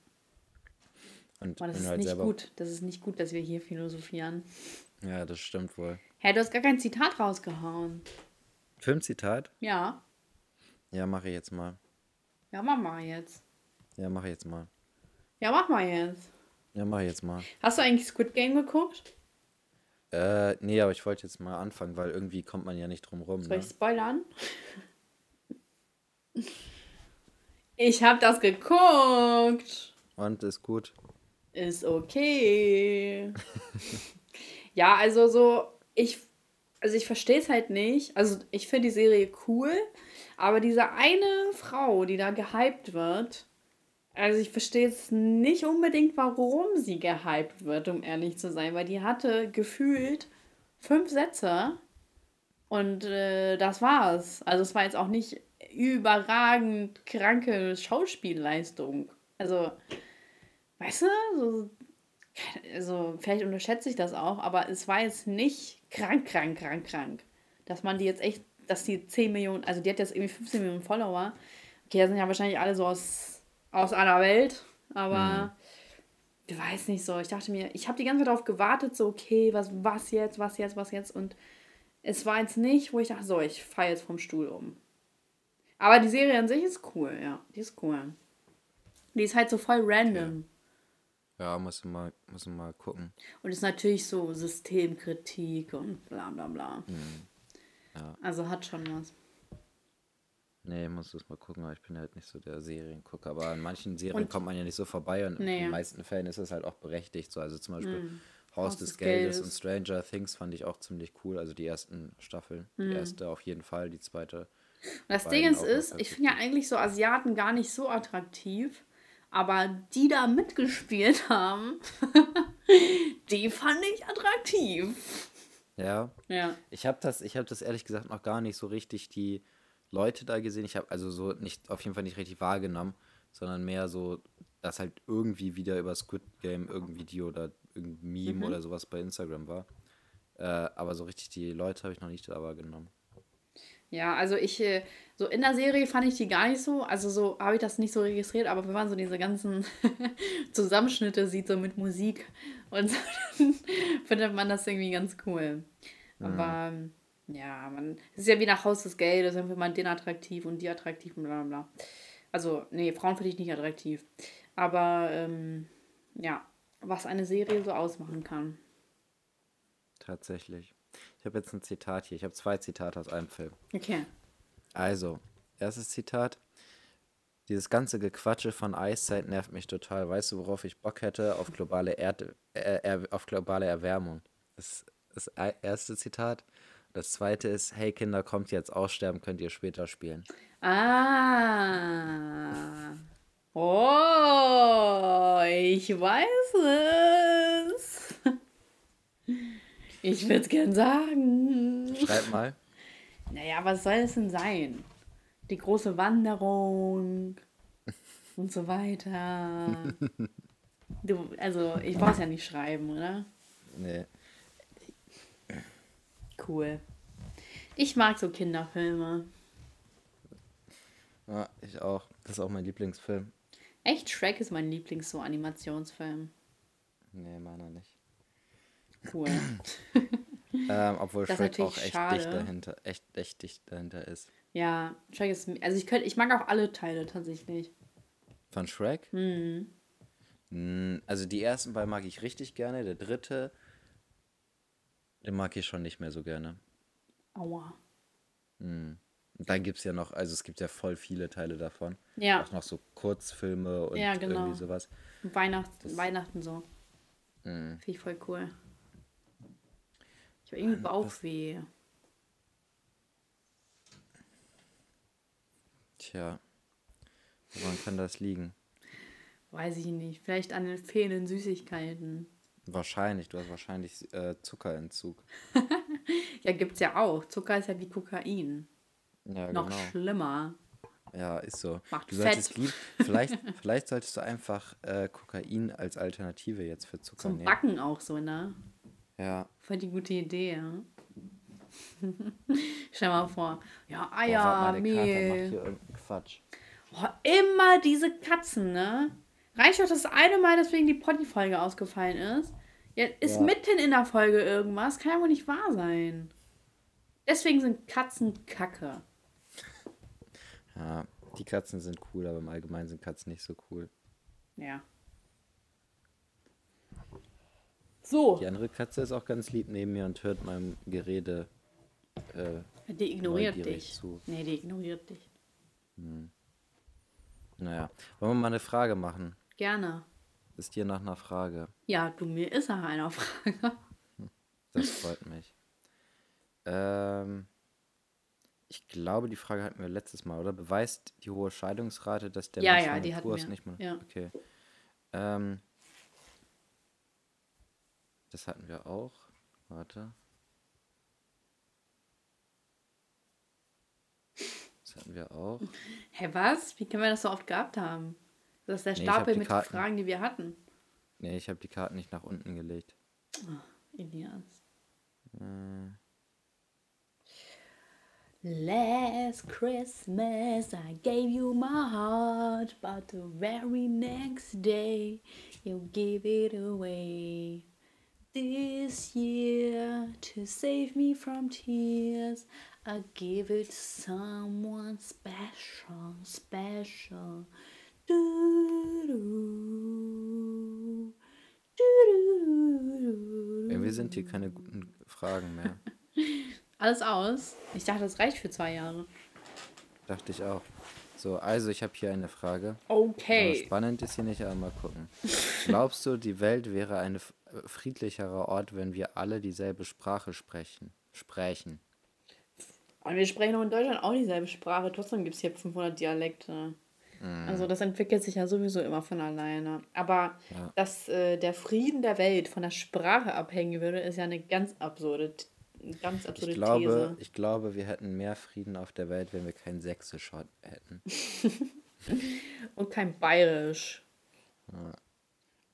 Und Boah, das ist halt nicht gut. Das ist nicht gut, dass wir hier philosophieren. Ja, das stimmt wohl. Hä, du hast gar kein Zitat rausgehauen. Filmzitat? Ja. Ja, mache ich jetzt mal. Ja, mach mal jetzt. Ja, mach jetzt mal. Ja, mach mal jetzt. Ja, mach jetzt mal. Hast du eigentlich Squid Game geguckt? Äh, nee, aber ich wollte jetzt mal anfangen, weil irgendwie kommt man ja nicht drum rum. Soll ich spoilern? Ich hab das geguckt. Und ist gut. Ist okay. Ja, also so, ich, also ich verstehe es halt nicht. Also ich finde die Serie cool, aber diese eine Frau, die da gehypt wird, also ich verstehe es nicht unbedingt, warum sie gehypt wird, um ehrlich zu sein, weil die hatte gefühlt fünf Sätze und äh, das war's. Also es war jetzt auch nicht überragend kranke Schauspielleistung. Also... Weißt du, so, also vielleicht unterschätze ich das auch, aber es war jetzt nicht krank, krank, krank, krank. Dass man die jetzt echt, dass die zehn Millionen, also die hat jetzt irgendwie fünfzehn Millionen Follower. Okay, das sind ja wahrscheinlich alle so aus, aus aller Welt, aber mhm. ich weiß nicht so. Ich dachte mir, ich habe die ganze Zeit darauf gewartet, so okay, was, was jetzt, was jetzt, was jetzt. Und es war jetzt nicht, wo ich dachte, so, ich falle jetzt vom Stuhl um. Aber die Serie an sich ist cool, ja, die ist cool. Die ist halt so voll random. Okay. Ja, muss mal, muss mal gucken. Und es ist natürlich so Systemkritik und bla bla bla. Mhm. Ja. Also hat schon was. Nee, muss das mal gucken, aber ich bin halt nicht so der Seriengucker. Aber an manchen Serien und, kommt man ja nicht so vorbei und nee. in den meisten Fällen ist es halt auch berechtigt. So. Also zum Beispiel mhm. Haus des Geldes und Stranger Things fand ich auch ziemlich cool. Also die ersten Staffeln. Mhm. Die erste auf jeden Fall, die zweite. Und das Ding ist, ist ich finde ja eigentlich so Asiaten gar nicht so attraktiv. Aber die da mitgespielt haben, die fand ich attraktiv. Ja. Ja. Ich habe das, ich hab das ehrlich gesagt noch gar nicht so richtig die Leute da gesehen. Ich habe also so nicht, auf jeden Fall nicht richtig wahrgenommen, sondern mehr so, dass halt irgendwie wieder über Squid Game irgendein Video oder irgendein Meme mhm. oder sowas bei Instagram war. Äh, aber so richtig die Leute habe ich noch nicht da wahrgenommen. Ja, also ich, so in der Serie fand ich die gar nicht so, also so habe ich das nicht so registriert, aber wenn man so diese ganzen Zusammenschnitte sieht, so mit Musik und so, dann findet man das irgendwie ganz cool. Aber mhm. ja, man, es ist ja wie nach Haus des Geldes, dann findet man den attraktiv und die attraktiv und bla bla. Also, nee, Frauen finde ich nicht attraktiv. Aber, ähm, ja, was eine Serie so ausmachen kann. Tatsächlich. Ich habe jetzt ein Zitat hier. Ich habe zwei Zitate aus einem Film. Okay. Also, erstes Zitat. Dieses ganze Gequatsche von Eiszeit nervt mich total. Weißt du, worauf ich Bock hätte? Auf globale, Erd- äh, er- auf globale Erwärmung. Das ist das erste Zitat. Das zweite ist, hey Kinder, kommt jetzt, aussterben könnt ihr später spielen. Ah. Oh, ich weiß es. Ich würde es gern sagen. Schreib mal. Naja, was soll es denn sein? Die große Wanderung und so weiter. Du, also, ich brauch's ja nicht schreiben, oder? Nee. Cool. Ich mag so Kinderfilme. Ja, ich auch. Das ist auch mein Lieblingsfilm. Echt? Shrek ist mein Lieblings-so-Animationsfilm. Nee, meiner nicht. Cool. ähm, obwohl das Shrek auch echt schade. dicht dahinter, echt, echt dicht dahinter ist. Ja, Shrek ist, also ich könnte, ich mag auch alle Teile tatsächlich. Von Shrek? Mhm. Also die ersten beiden mag ich richtig gerne, der dritte, den mag ich schon nicht mehr so gerne. Aua. Mhm. Und dann gibt es ja noch, also es gibt ja voll viele Teile davon. Ja. Auch noch so Kurzfilme und ja, genau. irgendwie sowas. Weihnacht, das, Weihnachten so. Mhm. Finde ich voll cool. Ich habe irgendwie Bauchweh. Tja, woran kann das liegen? Weiß ich nicht. Vielleicht an den fehlenden Süßigkeiten. Wahrscheinlich. Du hast wahrscheinlich äh, Zuckerentzug. Ja, gibt's ja auch. Zucker ist ja wie Kokain. Ja, Noch genau. schlimmer. Ja, ist so. Macht du solltest lieb, vielleicht, vielleicht solltest du einfach äh, Kokain als Alternative jetzt für Zucker Zum nehmen. Zum Backen auch so, ne? Ja. Voll die gute Idee, ja. Stell mal vor. Ja, Eier, Boah, warte mal, Mehl. Kater macht hier irgendeinen Quatsch. Boah, immer diese Katzen, ne? Reicht doch das eine Mal, deswegen die Potty-Folge ausgefallen ist. Jetzt ist ja. mitten in der Folge irgendwas. Kann ja wohl nicht wahr sein. Deswegen sind Katzen kacke. Ja, die Katzen sind cool, aber im Allgemeinen sind Katzen nicht so cool. Ja. So. Die andere Katze ist auch ganz lieb neben mir und hört meinem Gerede äh, Die ignoriert dich. Zu. Nee, die ignoriert dich. Hm. Naja, wollen wir mal eine Frage machen? Gerne. Ist dir nach einer Frage? Ja, du, mir ist nach einer Frage. Das freut mich. Ähm, ich glaube, die Frage hatten wir letztes Mal, oder? Beweist die hohe Scheidungsrate, dass der ja, Mensch ja, die Kurs nicht mehr... Ja. Okay. Ähm, das hatten wir auch. Warte. Das hatten wir auch. Hä, hey, was? Wie können wir das so oft gehabt haben? Das ist der Stapel nee, mit den Fragen, die wir hatten. Nee, ich habe die Karten nicht nach unten gelegt. Oh, Elias. Äh... Last Christmas I gave you my heart, but the very next day you gave it away. This year, to save me from tears, I give it to someone special, special. Du-du-du-du. Du-du-du-du-du. Ja, wir sind hier keine guten Fragen mehr. Alles aus. Ich dachte, das reicht für zwei Jahre. Dachte ich auch. So, also ich habe hier eine Frage. Okay. So, spannend ist hier nicht, aber mal gucken. Glaubst du, die Welt wäre ein friedlicherer Ort, wenn wir alle dieselbe Sprache sprechen? Sprechen. Und wir sprechen auch in Deutschland auch dieselbe Sprache. Trotzdem gibt es hier fünfhundert Dialekte. Mm. Also das entwickelt sich ja sowieso immer von alleine. Aber ja. dass äh, der Frieden der Welt von der Sprache abhängen würde, ist ja eine ganz absurde Ganz absurde ich glaube, These. Ich glaube, wir hätten mehr Frieden auf der Welt, wenn wir kein Sächsisch hätten. Und kein Bayerisch. Ja.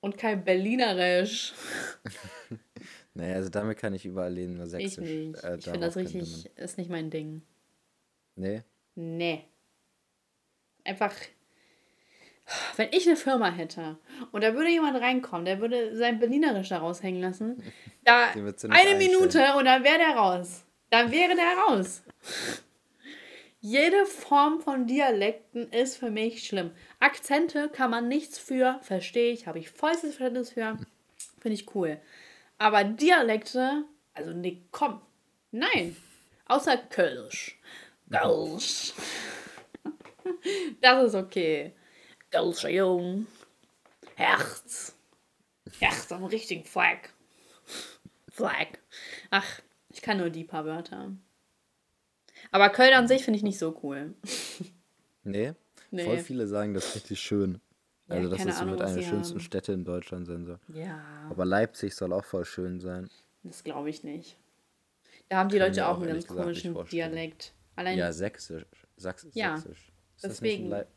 Und kein Berlinerisch. Naja, also damit kann ich überall leben, nur Sächsisch. Ich nicht. Äh, ich finde das richtig, man... ist nicht mein Ding. Nee? Nee. Einfach, wenn ich eine Firma hätte und da würde jemand reinkommen, der würde sein Berlinerisch da raushängen lassen, da eine einstellen. Minute und dann wäre der raus. Dann wäre der raus. Jede Form von Dialekten ist für mich schlimm. Akzente kann man nichts für, verstehe ich, habe ich vollstes Verständnis für, finde ich cool. Aber Dialekte, also nee, komm, nein. Außer Kölsch. Kölsch. Das ist okay. Kölscher Jung. Herz. Herz am richtigen Flag. Flag. Ach, ich kann nur die paar Wörter. Aber Köln an sich finde ich nicht so cool. Nee? nee? Voll viele sagen, das ist richtig schön. Ja, also das ist so mit einer der schönsten haben. Städte in Deutschland sein soll. Ja. Aber Leipzig soll auch voll schön sein. Das glaube ich nicht. Da haben die kann Leute auch einen ganz komischen Dialekt. Allein ja, sächsisch. Sachs- ja, sächsisch. Ist deswegen. Das nicht Leip-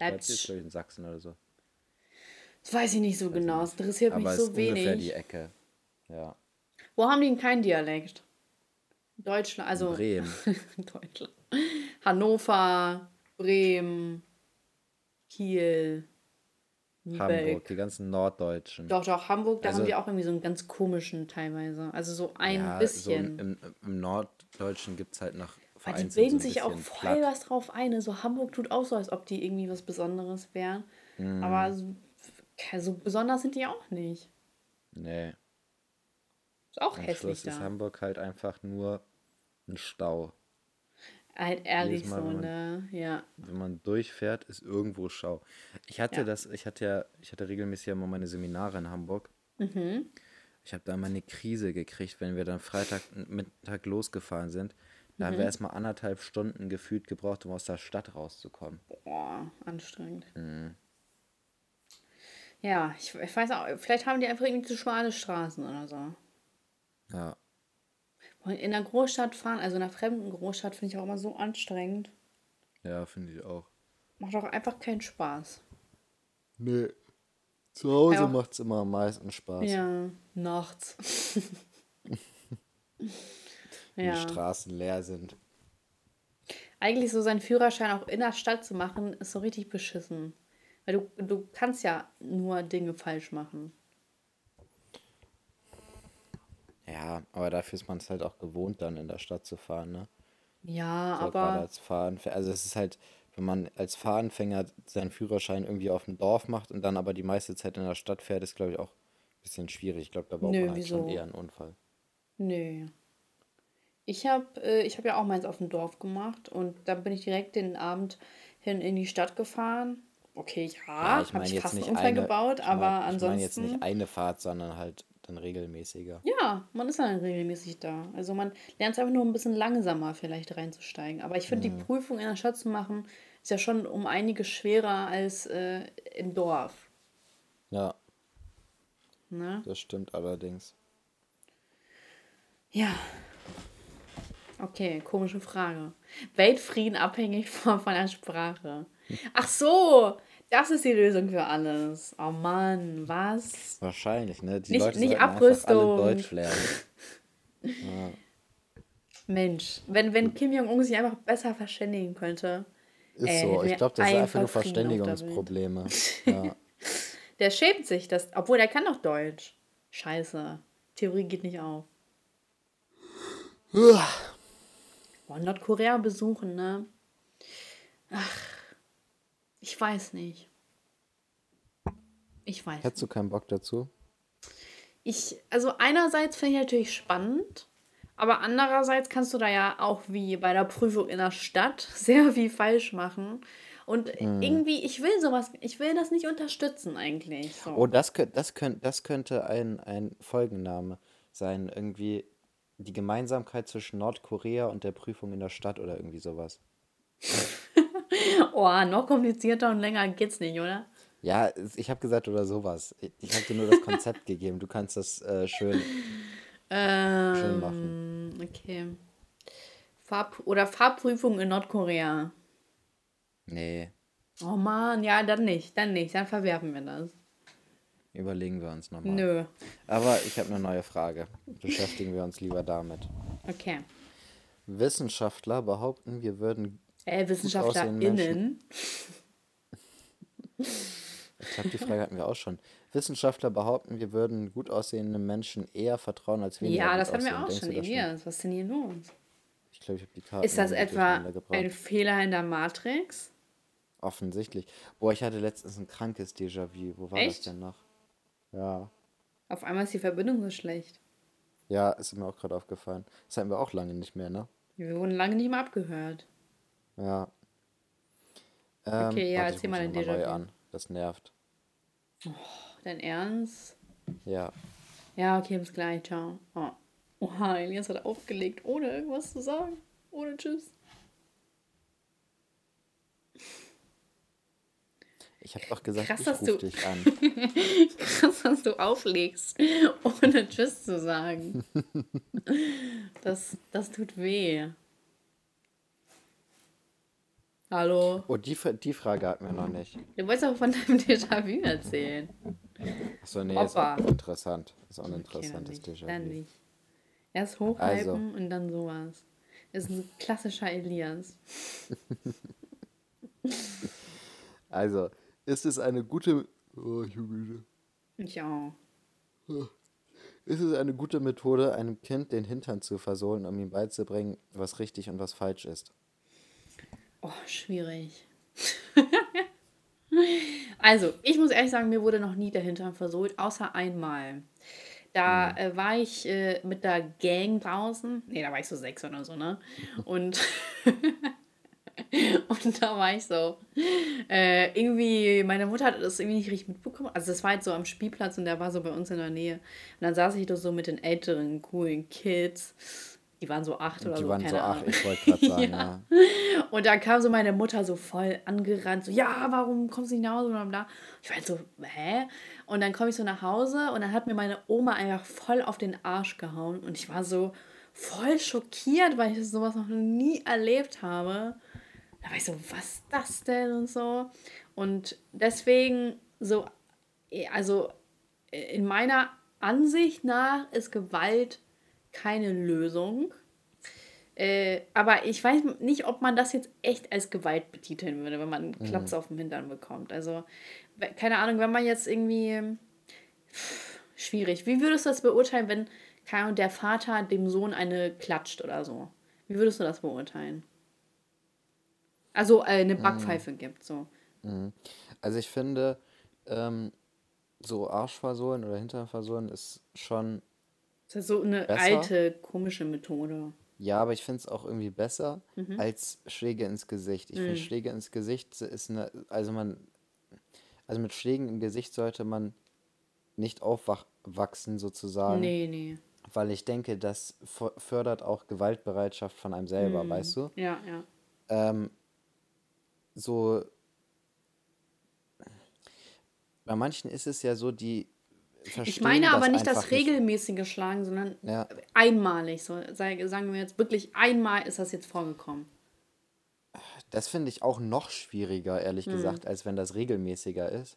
Leipzig ist, glaube ich, in Sachsen oder so. Das weiß ich nicht so weiß genau. Es interessiert mich so wenig. Aber es ist ungefähr die Ecke. Ja. Wo haben die denn keinen Dialekt? Deutschland, also... Bremen. Deutschland. Hannover, Bremen, Kiel, Hamburg, die ganzen Norddeutschen. Doch, doch, Hamburg, da also, haben wir auch irgendwie so einen ganz komischen teilweise. Also so ein ja, bisschen. So im, im Norddeutschen gibt es halt noch Vereins. Die bilden so sich auch voll platt. Was drauf ein. So Hamburg tut auch so, als ob die irgendwie was Besonderes wären. Mm. Aber so, so besonders sind die auch nicht. Nee. Ist auch hässlich da. Am Schluss ist Hamburg halt einfach nur ein Stau. Halt ehrlich Mal, so, man, ne? Ja. Wenn man durchfährt, ist irgendwo Schau. Ich hatte ja. das, ich hatte ja, ich hatte regelmäßig immer meine Seminare in Hamburg. Mhm. Ich habe da mal eine Krise gekriegt, wenn wir dann Freitag Mittag losgefahren sind. Da mhm. haben wir erstmal anderthalb Stunden gefühlt gebraucht, um aus der Stadt rauszukommen. Boah, anstrengend. Mhm. Ja, ich, ich weiß auch, vielleicht haben die einfach irgendwie zu schmale Straßen oder so. Ja. In einer Großstadt fahren, also in einer fremden Großstadt, finde ich auch immer so anstrengend. Ja, finde ich auch. Macht auch einfach keinen Spaß. Nee. Zu Hause ja. macht es immer am meisten Spaß. Ja, nachts. Wenn ja. die Straßen leer sind. Eigentlich so seinen Führerschein auch in der Stadt zu machen, ist so richtig beschissen. Weil du, du kannst ja nur Dinge falsch machen. Ja, aber dafür ist man es halt auch gewohnt, dann in der Stadt zu fahren, ne? Ja, so, aber... Als Fahranf- also es ist halt, wenn man als Fahranfänger seinen Führerschein irgendwie auf dem Dorf macht und dann aber die meiste Zeit in der Stadt fährt, ist, glaube ich, auch ein bisschen schwierig. Ich glaube, da braucht Nö, man halt wieso? schon eher einen Unfall. Nö. Ich habe äh, ich hab ja auch meins auf dem Dorf gemacht und dann bin ich direkt den Abend hin in die Stadt gefahren. Okay, ja, ja ich mein, habe ich fast einen Unfall eine, gebaut, ich mein, aber ich ansonsten... Ich meine jetzt nicht eine Fahrt, sondern halt... dann regelmäßiger. Ja, man ist dann regelmäßig da. Also man lernt es einfach nur ein bisschen langsamer vielleicht reinzusteigen. Aber ich finde, mhm. die Prüfung in der Stadt zu machen, ist ja schon um einiges schwerer als äh, im Dorf. Ja. Na? Das stimmt allerdings. Ja. Okay, komische Frage. Weltfrieden abhängig von, von der Sprache. Ach so! Das ist die Lösung für alles. Oh Mann, was? Wahrscheinlich, ne? Die nicht, Leute nicht Abrüstung. Alle Deutsch lernen. Ja. Mensch, wenn, wenn Kim Jong-un sich einfach besser verständigen könnte. Ist ey, so, ich glaube, das sind einfach nur Verständigungsprobleme. Ja. Der schämt sich, dass, obwohl der kann doch Deutsch. Scheiße, Theorie geht nicht auf. Boah, Nordkorea besuchen, ne? Ach. Ich weiß nicht. Ich weiß. Hättest du keinen Bock dazu? Ich, also einerseits finde ich natürlich spannend, aber andererseits kannst du da ja auch wie bei der Prüfung in der Stadt sehr viel falsch machen. Und hm. irgendwie, ich will sowas, ich will das nicht unterstützen eigentlich. So. Oh, das, das, könnt, das könnte ein, ein Folgenname sein. Irgendwie die Gemeinsamkeit zwischen Nordkorea und der Prüfung in der Stadt oder irgendwie sowas. Oh, noch komplizierter und länger geht's nicht, oder? Ja, ich habe gesagt, oder sowas. Ich habe dir nur das Konzept gegeben. Du kannst das äh, schön, ähm, schön machen. Okay. Fahrp- oder Fahrprüfung in Nordkorea. Nee. Oh Mann, ja, dann nicht, dann nicht. Dann verwerfen wir das. Überlegen wir uns nochmal. Nö. Aber ich habe eine neue Frage. Beschäftigen wir uns lieber damit. Okay. Wissenschaftler behaupten, wir würden... Äh, WissenschaftlerInnen. Ich glaube, die Frage hatten wir auch schon. Wissenschaftler behaupten, wir würden gut aussehenden Menschen eher vertrauen als weniger. Ja, das haben wir auch schon, Elias. Was ist denn hier los? Ich glaube, ich habe die Karte. Ist das etwa ein Fehler in der Matrix? Offensichtlich. Boah, ich hatte letztens ein krankes Déjà-vu. Wo war das denn noch? Ja. Auf einmal ist die Verbindung so schlecht. Ja, ist mir auch gerade aufgefallen. Das hatten wir auch lange nicht mehr, ne? Wir wurden lange nicht mehr abgehört. Ja. Ähm, okay, ja, warte, erzähl mal den Déjà-vu an. Das nervt. Oh, dein Ernst? Ja. Ja, okay, bis gleich, ciao. Oh. Oha, Elias hat aufgelegt, ohne irgendwas zu sagen. Ohne Tschüss. Ich hab doch gesagt, krass, ich ruf du... dich an. Krass, dass du auflegst, ohne Tschüss zu sagen. das, das tut weh. Hallo. Oh, die, die Frage hatten wir noch nicht. Du wolltest auch von deinem Déjà-vu erzählen. Achso, nee, Opa. Ist uninteressant. Ist uninteressant, okay, das Déjà-vu. Dann nicht. Erst hochhypen also. Und dann sowas. Ist ein klassischer Elias. Also, ist es eine gute Oh, ich bin müde. Ich auch. Ist es eine gute Methode, einem Kind den Hintern zu versohlen, um ihm beizubringen, was richtig und was falsch ist? Oh, schwierig. Also, ich muss ehrlich sagen, mir wurde noch nie der Hintern versohlt, außer einmal. Da äh, war ich äh, mit der Gang draußen. Nee, da war ich so sechs oder so, ne? Und, und da war ich so. Äh, irgendwie, meine Mutter hat das irgendwie nicht richtig mitbekommen. Also das war halt so am Spielplatz und der war so bei uns in der Nähe. Und dann saß ich doch so mit den älteren, coolen Kids. Die waren so acht oder so, keine Ahnung. Die waren so acht, ich wollte gerade sagen, ja. ja. Und dann kam so meine Mutter so voll angerannt, so, ja, warum kommst du nicht nach Hause? Und bla. Ich war halt so, hä? Und dann komme ich so nach Hause und dann hat mir meine Oma einfach voll auf den Arsch gehauen. Und ich war so voll schockiert, weil ich sowas noch nie erlebt habe. Da war ich so, was ist das denn? Und so. Und deswegen so, also in meiner Ansicht nach ist Gewalt keine Lösung. Äh, aber ich weiß nicht, ob man das jetzt echt als Gewalt betiteln würde, wenn man einen Klaps mhm. auf den Hintern bekommt. Also, keine Ahnung, wenn man jetzt irgendwie... Pff, schwierig. Wie würdest du das beurteilen, wenn keine Ahnung, der Vater dem Sohn eine klatscht oder so? Wie würdest du das beurteilen? Also, äh, eine Backpfeife mhm. gibt, so. Mhm. Also, ich finde, ähm, so Arschversohlen oder Hinternversohlen ist schon... Das ist so eine besser. alte, komische Methode. Ja, aber ich finde es auch irgendwie besser mhm. als Schläge ins Gesicht. Ich mhm. finde, Schläge ins Gesicht ist eine, also man, also mit Schlägen im Gesicht sollte man nicht aufwachsen sozusagen. Nee, nee. Weil ich denke, das fördert auch Gewaltbereitschaft von einem selber, mhm. weißt du? Ja, ja. Ähm, so, bei manchen ist es ja so, die ich meine aber das nicht das regelmäßige nicht. Schlagen, sondern ja. einmalig. So, sagen wir jetzt wirklich, einmal ist das jetzt vorgekommen. Das finde ich auch noch schwieriger, ehrlich mhm. gesagt, als wenn das regelmäßiger ist.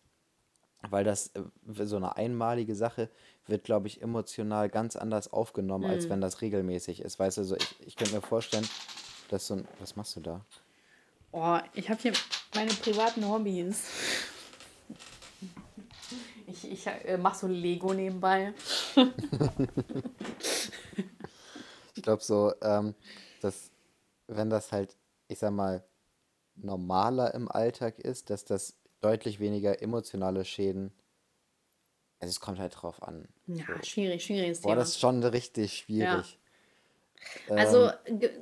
Weil das so eine einmalige Sache wird, glaube ich, emotional ganz anders aufgenommen, mhm. als wenn das regelmäßig ist. Weißt du, so ich, ich könnte mir vorstellen, dass so ein... Was machst du da? Oh, ich habe hier meine privaten Hobbys. Ich, ich äh, mache so Lego nebenbei. Ich glaube so, ähm, dass wenn das halt, ich sag mal, normaler im Alltag ist, dass das deutlich weniger emotionale Schäden, also es kommt halt drauf an. Ja, so. schwierig, schwieriges Thema. Boah, das ist schon richtig schwierig. Ja. Ähm, also,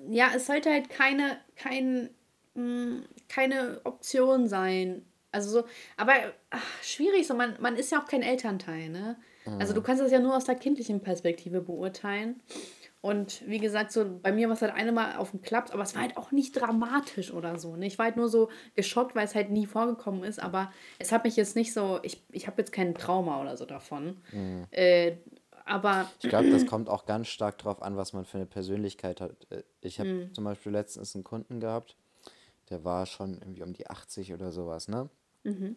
ja, es sollte halt keine, kein, mh, keine Option sein. Also so, aber ach, schwierig so, man, man ist ja auch kein Elternteil, ne? Mhm. Also du kannst das ja nur aus der kindlichen Perspektive beurteilen. Und wie gesagt, so bei mir war es halt einmal auf dem Klaps, aber es war halt auch nicht dramatisch oder so, ne? Ich war halt nur so geschockt, weil es halt nie vorgekommen ist, aber es hat mich jetzt nicht so, ich, ich habe jetzt kein Trauma oder so davon. Mhm. Äh, aber ich glaube, das kommt auch ganz stark drauf an, was man für eine Persönlichkeit hat. Ich habe mhm. zum Beispiel letztens einen Kunden gehabt, der war schon irgendwie um die achtzig oder sowas, ne? Mhm.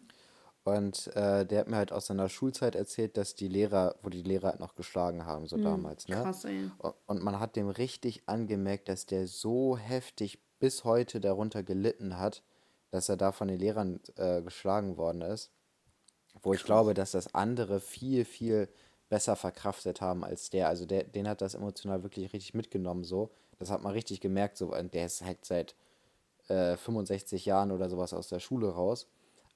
Und äh, der hat mir halt aus seiner Schulzeit erzählt, dass die Lehrer, wo die Lehrer halt noch geschlagen haben, so mhm, damals, ne? Krass, ey. Und man hat dem richtig angemerkt, dass der so heftig bis heute darunter gelitten hat, dass er da von den Lehrern äh, geschlagen worden ist. Wo krass. Ich glaube, dass das andere viel, viel besser verkraftet haben als der. Also der, den hat das emotional wirklich richtig mitgenommen, so. Das hat man richtig gemerkt, so. Und der ist halt seit äh, fünfundsechzig Jahren oder sowas aus der Schule raus.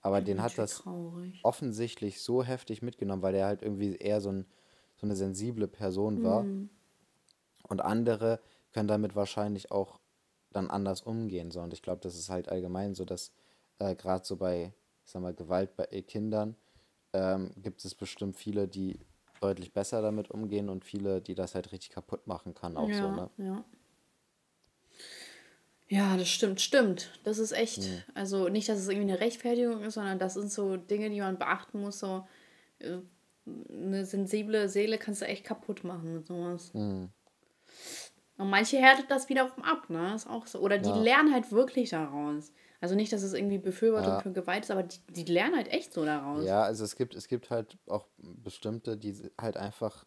Aber den hat das traurig. offensichtlich so heftig mitgenommen, weil der halt irgendwie eher so, ein, so eine sensible Person war. Mhm. Und andere können damit wahrscheinlich auch dann anders umgehen. So. Und ich glaube, das ist halt allgemein so, dass äh, gerade so bei, ich sag mal, Gewalt bei Kindern ähm, gibt es bestimmt viele, die deutlich besser damit umgehen und viele, die das halt richtig kaputt machen kann auch ja, so. Ne? Ja. Ja, das stimmt, stimmt. Das ist echt, mhm. also nicht, dass es irgendwie eine Rechtfertigung ist, sondern das sind so Dinge, die man beachten muss, so eine sensible Seele kannst du echt kaputt machen mit sowas. Mhm. Und manche härtet das wiederum ab, ne? Ist auch so. Oder die ja. lernen halt wirklich daraus. Also nicht, dass es irgendwie Befürwortung ja. für Gewalt ist, aber die, die lernen halt echt so daraus. Ja, also es gibt, es gibt halt auch bestimmte, die halt einfach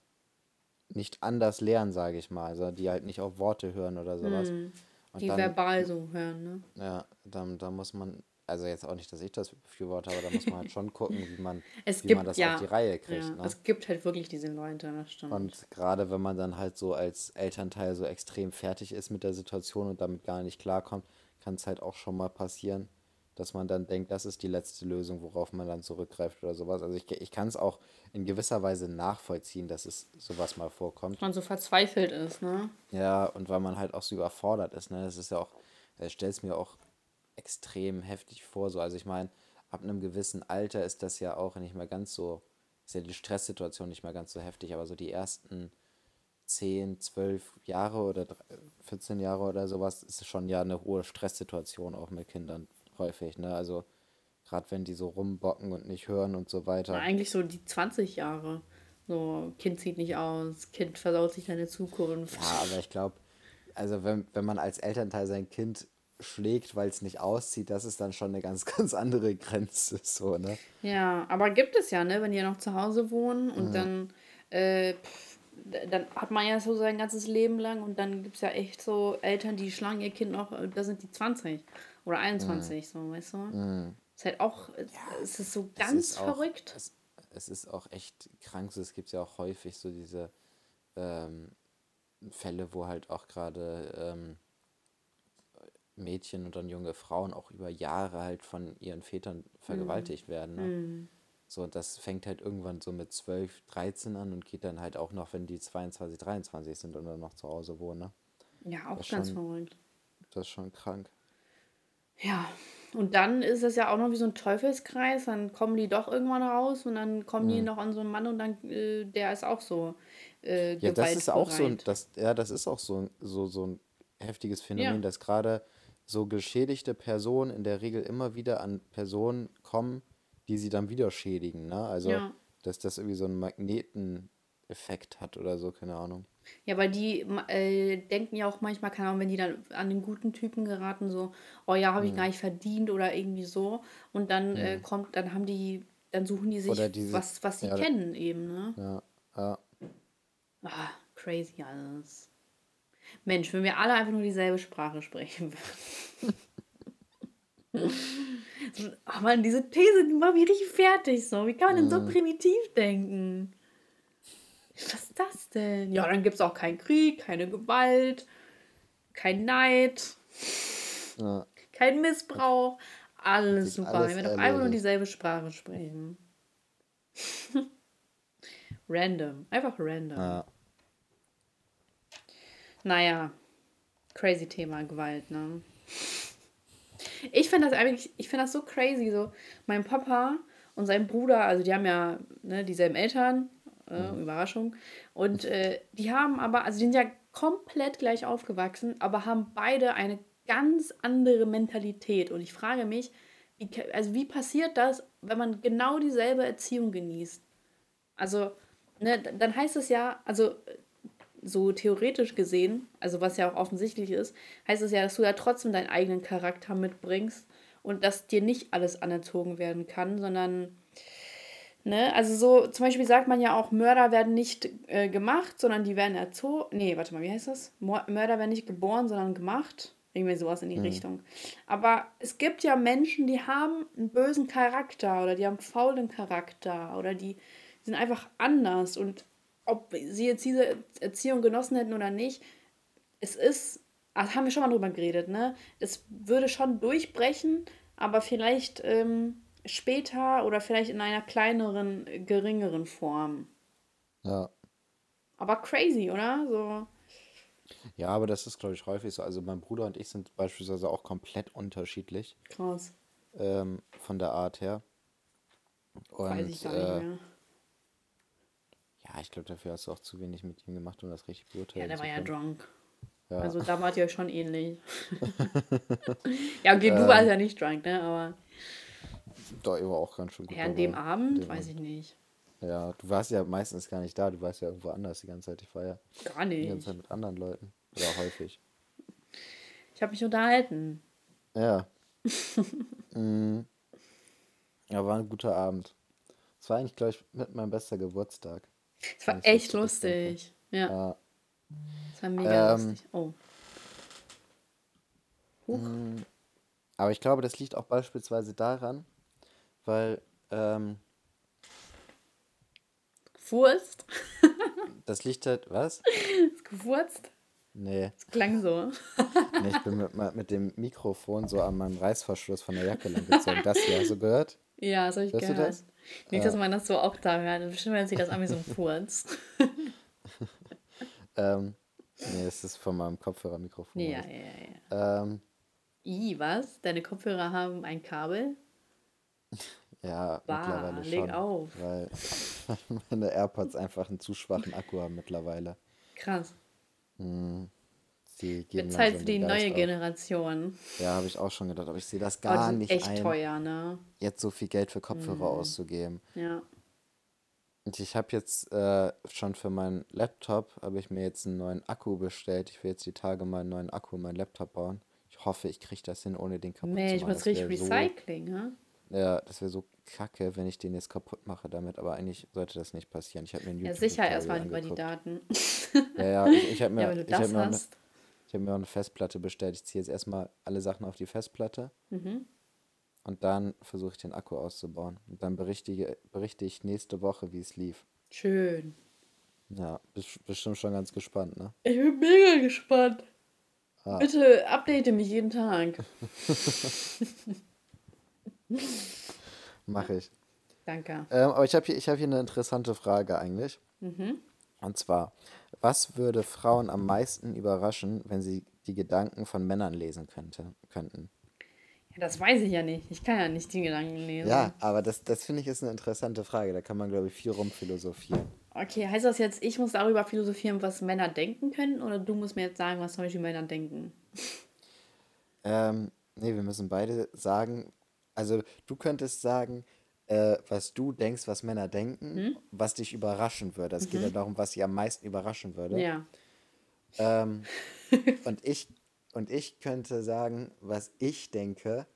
nicht anders lernen, sage ich mal. Also die halt nicht auf Worte hören oder sowas. Mhm. Die dann verbal so hören, ne? Ja, dann, dann muss man also jetzt auch nicht, dass ich das befürworte, aber da muss man halt schon gucken, wie man, es wie gibt, man das ja, auf die Reihe kriegt. Ja, ne? Es gibt halt wirklich diese Leute, das stimmt. Und gerade wenn man dann halt so als Elternteil so extrem fertig ist mit der Situation und damit gar nicht klarkommt, kann es halt auch schon mal passieren, dass man dann denkt, das ist die letzte Lösung, worauf man dann zurückgreift oder sowas. Also ich, ich kann es auch in gewisser Weise nachvollziehen, dass es sowas mal vorkommt. Weil man so verzweifelt ist, ne? Ja, und weil man halt auch so überfordert ist, ne? Das ist ja auch, ich stelle es mir auch extrem heftig vor, so. Also ich meine, ab einem gewissen Alter ist das ja auch nicht mehr ganz so, ist ja die Stresssituation nicht mehr ganz so heftig, aber so die ersten zehn, zwölf Jahre oder vierzehn Jahre oder sowas ist schon ja eine hohe Stresssituation auch mit Kindern. Häufig, ne? Also gerade wenn die so rumbocken und nicht hören und so weiter. Na, eigentlich so die zwanzig Jahre. So, Kind sieht nicht aus, Kind versaut sich deine Zukunft. Ja, aber ich glaube, also wenn, wenn man als Elternteil sein Kind schlägt, weil es nicht auszieht, das ist dann schon eine ganz, ganz andere Grenze. So, ne? Ja, aber gibt es ja, ne? Wenn die ja noch zu Hause wohnen und mhm. dann, äh, pff, dann hat man ja so sein ganzes Leben lang und dann gibt es ja echt so Eltern, die schlagen ihr Kind noch, da sind die zwanzig. Oder einundzwanzig, mm. so, weißt du? Mm. Ist halt auch, ja, es ist so ganz ist auch, verrückt. Es, es ist auch echt krank, so, es gibt ja auch häufig so diese ähm, Fälle, wo halt auch gerade ähm, Mädchen und dann junge Frauen auch über Jahre halt von ihren Vätern vergewaltigt mm. werden. Ne? Mm. So, und das fängt halt irgendwann so mit zwölf, dreizehn an und geht dann halt auch noch, wenn die zweiundzwanzig, dreiundzwanzig sind und dann noch zu Hause wohnen. Ne? Ja, auch das ganz schon, verrückt. Das ist schon krank. Ja, und dann ist das ja auch noch wie so ein Teufelskreis, dann kommen die doch irgendwann raus und dann kommen ja. die noch an so einen Mann und dann, äh, der ist auch so äh, ja, gewaltbereit. Das ist auch so ein, das, ja, das ist auch so, so, so ein heftiges Phänomen, ja. dass gerade so geschädigte Personen in der Regel immer wieder an Personen kommen, die sie dann wieder schädigen, ne? Also, ja. dass das irgendwie so einen Magneteneffekt hat oder so, keine Ahnung. Ja, weil die äh, denken ja auch manchmal, keine Ahnung, wenn die dann an den guten Typen geraten, so, oh ja, habe ich mhm. gar nicht verdient oder irgendwie so. Und dann mhm. äh, kommt, dann haben die, dann suchen die sich diese, was, was sie ja, kennen eben, ne? Ja, ja. Ah, crazy alles. Mensch, wenn wir alle einfach nur dieselbe Sprache sprechen würden. Ach man, diese These, die macht mich richtig fertig, so. Wie kann man mhm. denn so primitiv denken? Was ist das denn? Ja, dann gibt es auch keinen Krieg, keine Gewalt, kein Neid, ja. kein Missbrauch. Alles super. Wenn wir doch einfach nur dieselbe Sprache sprechen. Random. Einfach random. Ja. Naja, crazy Thema Gewalt, ne? Ich finde das eigentlich, ich finde das so crazy. So, mein Papa und sein Bruder, also die haben ja ne, dieselben Eltern. Äh, mhm. Überraschung. Und äh, die haben aber, also die sind ja komplett gleich aufgewachsen, aber haben beide eine ganz andere Mentalität. Und ich frage mich, wie, also wie passiert das, wenn man genau dieselbe Erziehung genießt? Also, ne, dann heißt es ja, also so theoretisch gesehen, also was ja auch offensichtlich ist, heißt es ja, dass du ja trotzdem deinen eigenen Charakter mitbringst und dass dir nicht alles anerzogen werden kann, sondern... Ne? Also so, zum Beispiel sagt man ja auch, Mörder werden nicht äh, gemacht, sondern die werden erzogen. Nee, warte mal, wie heißt das? Mörder werden nicht geboren, sondern gemacht. Irgendwie sowas in die mhm. Richtung. Aber es gibt ja Menschen, die haben einen bösen Charakter oder die haben einen faulen Charakter oder die sind einfach anders. Und ob sie jetzt diese Erziehung genossen hätten oder nicht, es ist, also haben wir schon mal drüber geredet, ne? Es würde schon durchbrechen, aber vielleicht... Ähm, später oder vielleicht in einer kleineren, geringeren Form. Ja. Aber crazy, oder? So. Ja, aber das ist, glaube ich, häufig so. Also mein Bruder und ich sind beispielsweise auch komplett unterschiedlich. Krass. Ähm, von der Art her. Und, weiß ich gar äh, nicht mehr. Ja, ich glaube, dafür hast du auch zu wenig mit ihm gemacht, um das richtig beurteilen zu können. Ja, der war ja drunk. Ja. Also da wart ihr euch schon ähnlich. Ja, okay, du ähm, warst ja nicht drunk, ne? Aber... Da war auch ganz schön gut. Ja, an dem Abend, dem weiß ich nicht. Ja, du warst ja meistens gar nicht da, du warst ja irgendwo anders die ganze Zeit. Ich war ja gar nicht. Die ganze Zeit mit anderen Leuten. Oder häufig. Ich habe mich unterhalten. Ja. mhm. Ja, war ein guter Abend. Es war eigentlich, glaube ich, mit meinem bester Geburtstag. Es war echt so lustig. Ja. ja. Es war mega ähm, lustig. Oh. Huch. Aber ich glaube, das liegt auch beispielsweise daran, weil ähm, gefurzt? Das liegt halt, was? Ist gefurzt? Nee. Das klang so. Nee, ich bin mit, mit dem Mikrofon so an meinem Reißverschluss von der Jacke lang gezogen. Das hier, hast du gehört? Ja, das habe ich Hörst gehört. Du das? Nicht, dass man das so auch da hört. Bestimmt hört sich das an wie so ein Furz. ähm, nee, das ist von meinem Kopfhörermikrofon. Ja, ja, ja. Ähm, I, was? Deine Kopfhörer haben ein Kabel? Ja, bah, mittlerweile schon. Leg auf. Weil meine AirPods einfach einen zu schwachen Akku haben mittlerweile. Krass. Hm, jetzt halt für die neue auf. Generation. Ja, habe ich auch schon gedacht, aber ich sehe das gar oh, das nicht echt ein, teuer, ne? Jetzt so viel Geld für Kopfhörer mm. auszugeben. Ja. Und ich habe jetzt äh, schon für meinen Laptop, habe ich mir jetzt einen neuen Akku bestellt. Ich will jetzt die Tage mal einen neuen Akku in meinen Laptop bauen. Ich hoffe, ich kriege das hin, ohne den kaputt nee, zu machen. Ich muss richtig Recycling, ne? So, ja, das wäre so kacke, wenn ich den jetzt kaputt mache damit, aber eigentlich sollte das nicht passieren. Ich habe mir ein YouTube Ja, sicher erstmal über die Daten. Ja, ja, ich, ich habe mir, ja, ich hab mir, eine, ich hab mir auch eine Festplatte bestellt. Ich ziehe jetzt erstmal alle Sachen auf die Festplatte mhm. und dann versuche ich den Akku auszubauen. Und dann berichtige, berichte ich nächste Woche, wie es lief. Schön. Ja, bist bestimmt schon ganz gespannt, ne? Ich bin mega gespannt. Ah. Bitte update mich jeden Tag. Mache ich. Danke. Ähm, aber ich habe hier, ich hab hier eine interessante Frage eigentlich. Mhm. Und zwar, was würde Frauen am meisten überraschen, wenn sie die Gedanken von Männern lesen könnte, könnten? Ja, das weiß ich ja nicht. Ich kann ja nicht die Gedanken lesen. Ja, aber das, das finde ich ist eine interessante Frage. Da kann man, glaube ich, viel rumphilosophieren. Okay, heißt das jetzt, ich muss darüber philosophieren, was Männer denken können? Oder du musst mir jetzt sagen, was zum Beispiel Männer denken? Ähm, nee, wir müssen beide sagen... Also du könntest sagen, äh, was du denkst, was Männer denken, hm? was dich überraschen würde. Es mhm. geht ja darum, was sie am meisten überraschen würde. Ja. Ähm, und, ich, und ich könnte sagen, was ich denke,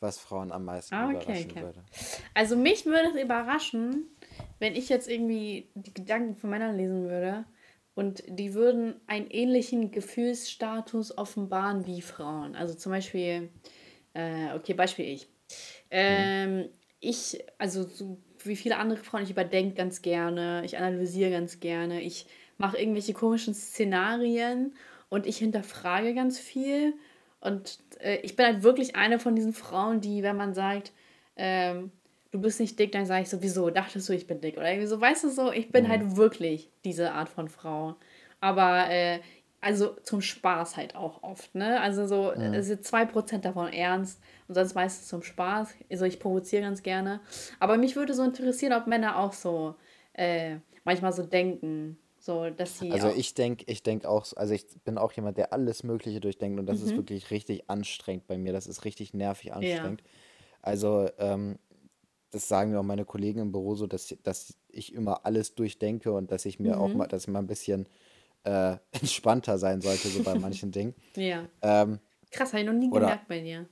was Frauen am meisten ah, okay, überraschen okay. würde. Also mich würde es überraschen, wenn ich jetzt irgendwie die Gedanken von Männern lesen würde und die würden einen ähnlichen Gefühlsstatus offenbaren wie Frauen. Also zum Beispiel, äh, okay, Beispiel ich. Ähm, ich, also so wie viele andere Frauen, ich überdenke ganz gerne, ich analysiere ganz gerne, ich mache irgendwelche komischen Szenarien und ich hinterfrage ganz viel und äh, ich bin halt wirklich eine von diesen Frauen, die, wenn man sagt, ähm, du bist nicht dick, dann sage ich so, wieso, dachtest du, ich bin dick oder irgendwie so, weißt du so, ich bin mhm. halt wirklich diese Art von Frau, aber äh, also zum Spaß halt auch oft, ne? Also so, ja. Es sind zwei Prozent davon ernst und sonst meistens zum Spaß. Also ich provoziere ganz gerne. Aber mich würde so interessieren, ob Männer auch so äh, manchmal so denken, so dass sie. Also ich denke, ich denke auch, also ich bin auch jemand, der alles Mögliche durchdenkt und das mhm. ist wirklich richtig anstrengend bei mir. Das ist richtig nervig anstrengend. Ja. Also ähm, das sagen mir auch meine Kollegen im Büro so, dass, dass ich immer alles durchdenke und dass ich mir mhm. auch mal, dass ich mal ein bisschen Äh, entspannter sein sollte, so bei manchen Dingen. Ja. Ähm, Krass, habe ich noch nie oder, gemerkt bei dir.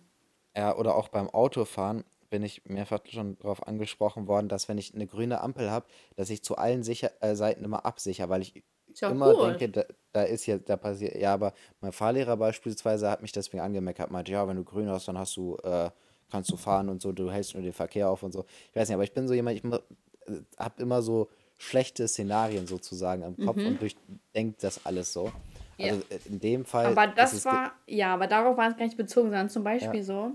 Ja, oder auch beim Autofahren bin ich mehrfach schon darauf angesprochen worden, dass wenn ich eine grüne Ampel habe, dass ich zu allen sicher, äh, Seiten immer absichere, weil ich ja immer cool. denke, da, da ist ja, da passiert, ja, aber mein Fahrlehrer beispielsweise hat mich deswegen angemeckert, meinte, ja, wenn du grün hast, dann hast du, äh, kannst du fahren und so, du hältst nur den Verkehr auf und so. Ich weiß nicht, aber ich bin so jemand, ich äh, habe immer so schlechte Szenarien sozusagen am Kopf mhm. und durchdenkt das alles so. Also ja. in dem Fall... Aber das war... Ge- ja, aber darauf war es gar nicht bezogen, sondern zum Beispiel ja. so,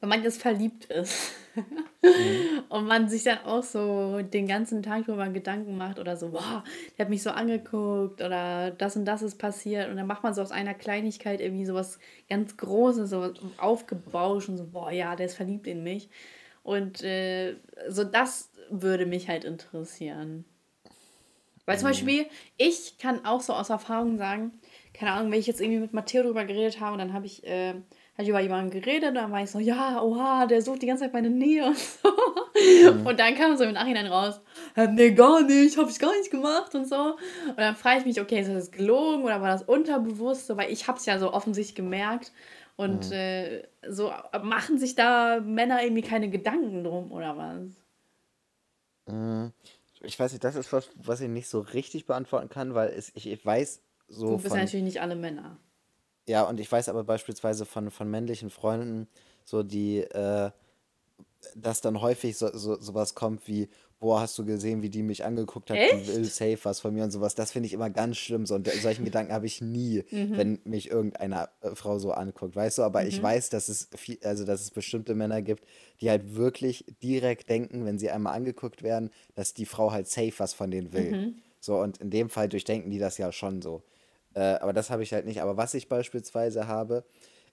wenn man jetzt verliebt ist mhm. und man sich dann auch so den ganzen Tag drüber Gedanken macht oder so, wow, der hat mich so angeguckt oder das und das ist passiert und dann macht man so aus einer Kleinigkeit irgendwie sowas ganz Großes, so aufgebauscht und so, boah, ja, der ist verliebt in mich. Und äh, so das würde mich halt interessieren. Weil zum Beispiel, ich kann auch so aus Erfahrung sagen, keine Ahnung, wenn ich jetzt irgendwie mit Matteo drüber geredet habe, und dann habe ich, äh, hab ich über jemanden geredet und dann war ich so, ja, oha, der sucht die ganze Zeit meine Nähe und so. Mhm. Und dann kam so im Nachhinein raus, nee, gar nicht, habe ich gar nicht gemacht und so. Und dann frage ich mich, okay, ist das gelogen oder war das unterbewusst? So, weil ich habe es ja so offensichtlich gemerkt. Und mhm. äh, so machen sich da Männer irgendwie keine Gedanken drum, oder was? Ich weiß nicht, das ist was, was ich nicht so richtig beantworten kann, weil es, ich, ich weiß so. Du bist von, ja natürlich nicht alle Männer. Ja, und ich weiß aber beispielsweise von, von männlichen Freunden, so die, äh, dass dann häufig so, so, sowas kommt wie, boah, hast du gesehen, wie die mich angeguckt hat, die will safe was von mir und sowas. Das finde ich immer ganz schlimm. So, und solchen Gedanken habe ich nie, mhm. wenn mich irgendeine Frau so anguckt, weißt du? Aber mhm. ich weiß, dass es viel, also dass es bestimmte Männer gibt, die halt wirklich direkt denken, wenn sie einmal angeguckt werden, dass die Frau halt safe was von denen will. Mhm. So, und in dem Fall durchdenken die das ja schon so. Äh, aber das habe ich halt nicht. Aber was ich beispielsweise habe,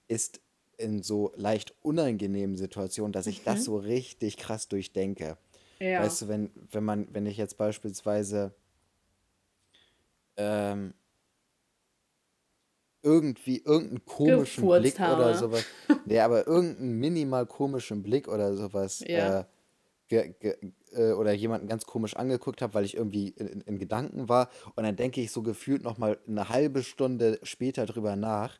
ist in so leicht unangenehmen Situationen, dass ich mhm. das so richtig krass durchdenke. Ja. Weißt du, wenn, wenn man, wenn ich jetzt beispielsweise ähm, irgendwie irgendeinen komischen Gefurzt Blick habe. Oder sowas, nee, aber irgendeinen minimal komischen Blick oder sowas ja. äh, ge, ge, äh, oder jemanden ganz komisch angeguckt habe, weil ich irgendwie in, in, in Gedanken war und dann denke ich so gefühlt nochmal eine halbe Stunde später drüber nach,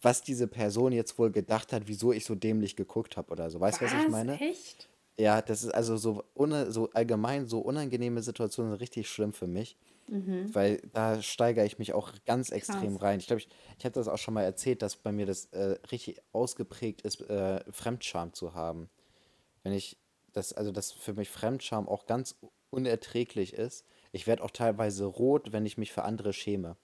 was diese Person jetzt wohl gedacht hat, wieso ich so dämlich geguckt habe oder so. Weißt du, was? was ich meine? Echt? Ja, das ist also so, un- so allgemein, so unangenehme Situationen sind richtig schlimm für mich, mhm. weil da steigere ich mich auch ganz extrem Krass. rein. Ich glaube, ich, ich habe das auch schon mal erzählt, dass bei mir das äh, richtig ausgeprägt ist, äh, Fremdscham zu haben. Wenn ich das, also dass für mich Fremdscham auch ganz unerträglich ist. Ich werde auch teilweise rot, wenn ich mich für andere schäme.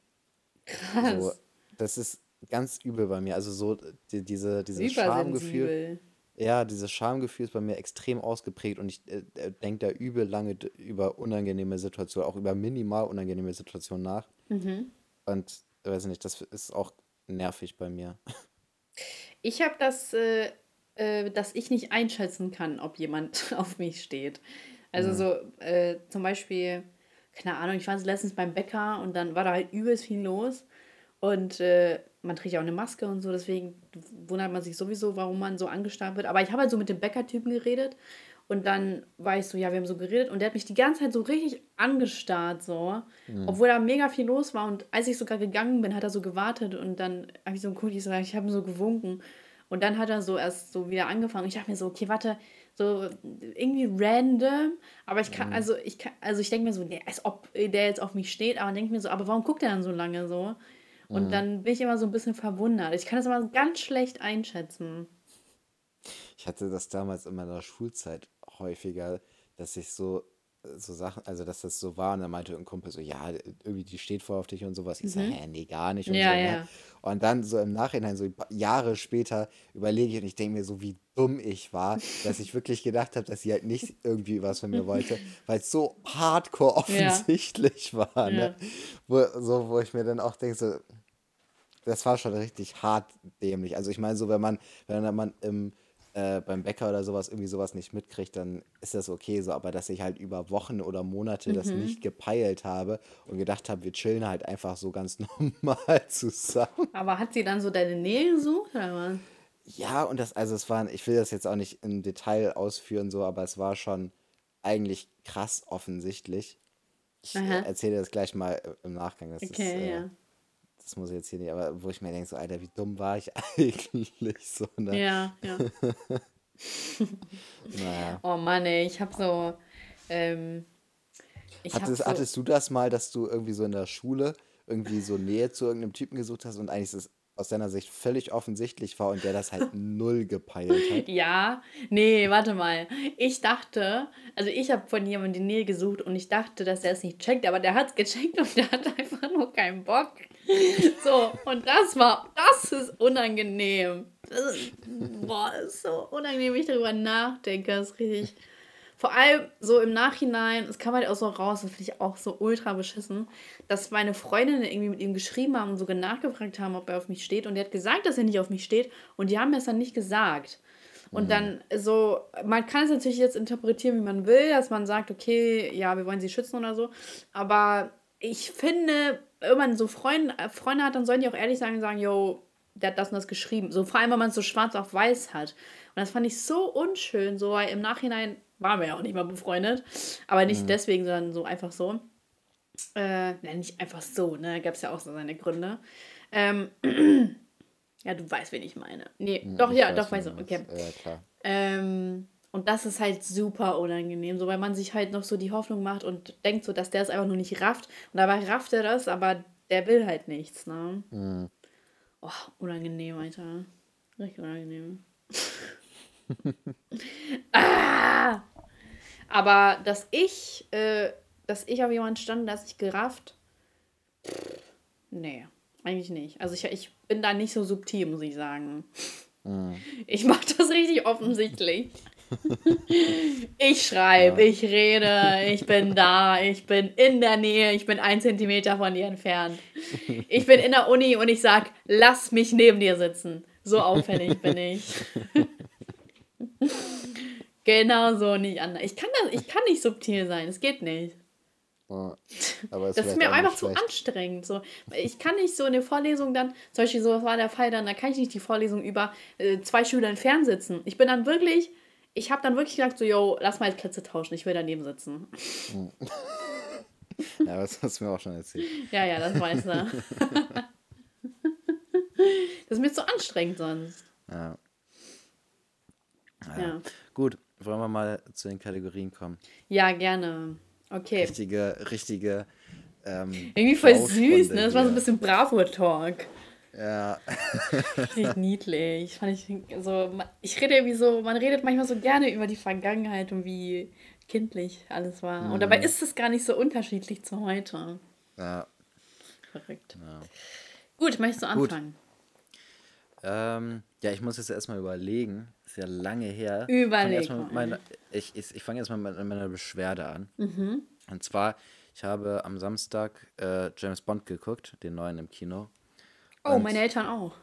Krass. So, das ist ganz übel bei mir. Also so die, diese, dieses Schamgefühl. Ja, dieses Schamgefühl ist bei mir extrem ausgeprägt und ich äh, denke da übel lange d- über unangenehme Situationen, auch über minimal unangenehme Situationen nach. Mhm. Und weiß nicht, das ist auch nervig bei mir. Ich habe das, äh, äh, dass ich nicht einschätzen kann, ob jemand auf mich steht. Also mhm. so äh, zum Beispiel, keine Ahnung, ich war letztens beim Bäcker und dann war da halt übelst viel los und äh, man trägt ja auch eine Maske und so, deswegen wundert man sich sowieso, warum man so angestarrt wird. Aber ich habe halt so mit dem Bäckertypen geredet und dann war ich so, ja, wir haben so geredet und der hat mich die ganze Zeit so richtig angestarrt, so. Mhm. Obwohl da mega viel los war und als ich sogar gegangen bin, hat er so gewartet und dann habe ich so geguckt, ich, so, ich habe ihm so gewunken und dann hat er so erst so wieder angefangen. Ich dachte mir so, okay, warte, so irgendwie random, aber ich kann, mhm. also ich kann, also ich denke mir so, nee, als ob der jetzt auf mich steht, aber denke mir so, aber warum guckt er dann so lange so? Und dann bin ich immer so ein bisschen verwundert. Ich kann das immer ganz schlecht einschätzen. Ich hatte das damals in meiner Schulzeit häufiger, dass ich so, so Sachen, also dass das so war. Und dann meinte ein Kumpel so, ja, irgendwie die steht voll auf dich und sowas. Ich mhm. sage, hä, nee, gar nicht. Und, ja, so, ne? ja. und dann so im Nachhinein, so Jahre später, überlege ich und ich denke mir so, wie dumm ich war, dass ich wirklich gedacht habe, dass sie halt nicht irgendwie was von mir wollte, weil es so hardcore offensichtlich ja. war. Ne? Ja. Wo, so, wo ich mir dann auch denke, so, das war schon richtig hart dämlich. Also ich meine so, wenn man, wenn man im, äh, beim Bäcker oder sowas irgendwie sowas nicht mitkriegt, dann ist das okay so. Aber dass ich halt über Wochen oder Monate mhm. das nicht gepeilt habe und gedacht habe, wir chillen halt einfach so ganz normal zusammen. Aber hat sie dann so deine Nähe gesucht oder was? Ja, und das, also es waren, ich will das jetzt auch nicht im Detail ausführen, so, aber es war schon eigentlich krass offensichtlich. Ich Aha. erzähle das gleich mal im Nachgang. Das okay, ist, äh, ja. Das muss ich jetzt hier nicht, aber wo ich mir denke, so, Alter, wie dumm war ich eigentlich? So, ne? Ja, ja. naja. Oh Mann, ey, ich hab so. Ähm, ich hattest, hab so hattest du das mal, dass du irgendwie so in der Schule irgendwie so Nähe zu irgendeinem Typen gesucht hast und eigentlich ist es aus deiner Sicht völlig offensichtlich war und der das halt null gepeilt hat? Ja, nee, warte mal. Ich dachte, also ich habe von jemandem die Nähe gesucht und ich dachte, dass der es nicht checkt, aber der hat es gecheckt und der hat einfach nur keinen Bock. So, und das war, das ist unangenehm. Das ist, boah, ist so unangenehm, wenn ich darüber nachdenke. Das ist richtig, vor allem so im Nachhinein, es kam halt auch so raus, das finde ich auch so ultra beschissen, dass meine Freundinnen irgendwie mit ihm geschrieben haben und sogar nachgefragt haben, ob er auf mich steht. Und er hat gesagt, dass er nicht auf mich steht. Und die haben mir es dann nicht gesagt. Und mhm. dann so, man kann es natürlich jetzt interpretieren, wie man will, dass man sagt, okay, ja, wir wollen sie schützen oder so. Aber ich finde, wenn man so Freunde, Freunde hat, dann sollen die auch ehrlich sagen, sagen, yo, der hat das und das geschrieben. So, vor allem, wenn man es so schwarz auf weiß hat. Und das fand ich so unschön, so, weil im Nachhinein waren wir ja auch nicht mal befreundet, aber nicht mhm. deswegen, sondern so einfach so. Äh, nein, nicht einfach so, ne, gab es ja auch so seine Gründe. Ähm, ja, du weißt, wen ich meine. Nee, mhm, doch, ja, weiß, doch, weiß ich. Okay. Ja, klar. Ähm, und das ist halt super unangenehm, so, weil man sich halt noch so die Hoffnung macht und denkt so, dass der es einfach nur nicht rafft. Und dabei rafft er das, aber der will halt nichts, ne. Mhm. Oh, unangenehm, Alter. Richtig unangenehm. ah! Aber dass ich, äh, dass ich auf jemanden stand, dass ich gerafft, pff, nee, eigentlich nicht. Also ich, ich bin da nicht so subtil, muss ich sagen. Ah. Ich mach das richtig offensichtlich. Ich schreibe, ja. Ich rede, ich bin da, ich bin in der Nähe, ich bin ein Zentimeter von dir entfernt. Ich bin in der Uni und ich sag, lass mich neben dir sitzen. So auffällig bin ich. Genau so, nicht anders. Ich kann das, ich kann nicht subtil sein, es geht nicht. Oh, aber das ist mir einfach zu anstrengend. So. Ich kann nicht so eine Vorlesung dann, zum Beispiel so war der Fall dann, da kann ich nicht die Vorlesung über äh, zwei Schüler entfernt sitzen. Ich bin dann wirklich... Ich habe dann wirklich gesagt, so, yo, lass mal jetzt Plätze tauschen, ich will daneben sitzen. Ja, aber das hast du mir auch schon erzählt. Ja, ja, das weißt du. Das ist mir zu anstrengend sonst. Ja. Naja. Ja. Gut, wollen wir mal zu den Kategorien kommen? Ja, gerne. Okay. Richtige, richtige. Ähm, Irgendwie voll süß, ne? Das war so ein bisschen Bravo-Talk. Ja. Richtig niedlich. Fand ich, so, ich rede irgendwie so, man redet manchmal so gerne über die Vergangenheit und wie kindlich alles war. Mhm. Und dabei ist es gar nicht so unterschiedlich zu heute. Ja. Verrückt. Ja. Gut, möchtest du anfangen? Ähm, ja, ich muss jetzt erstmal überlegen. Ist ja lange her. Überleg mal. Meine, ich ich, ich fange erstmal mit meiner Beschwerde an. Mhm. Und zwar, ich habe am Samstag äh, James Bond geguckt, den neuen im Kino. Oh, und meine Eltern auch.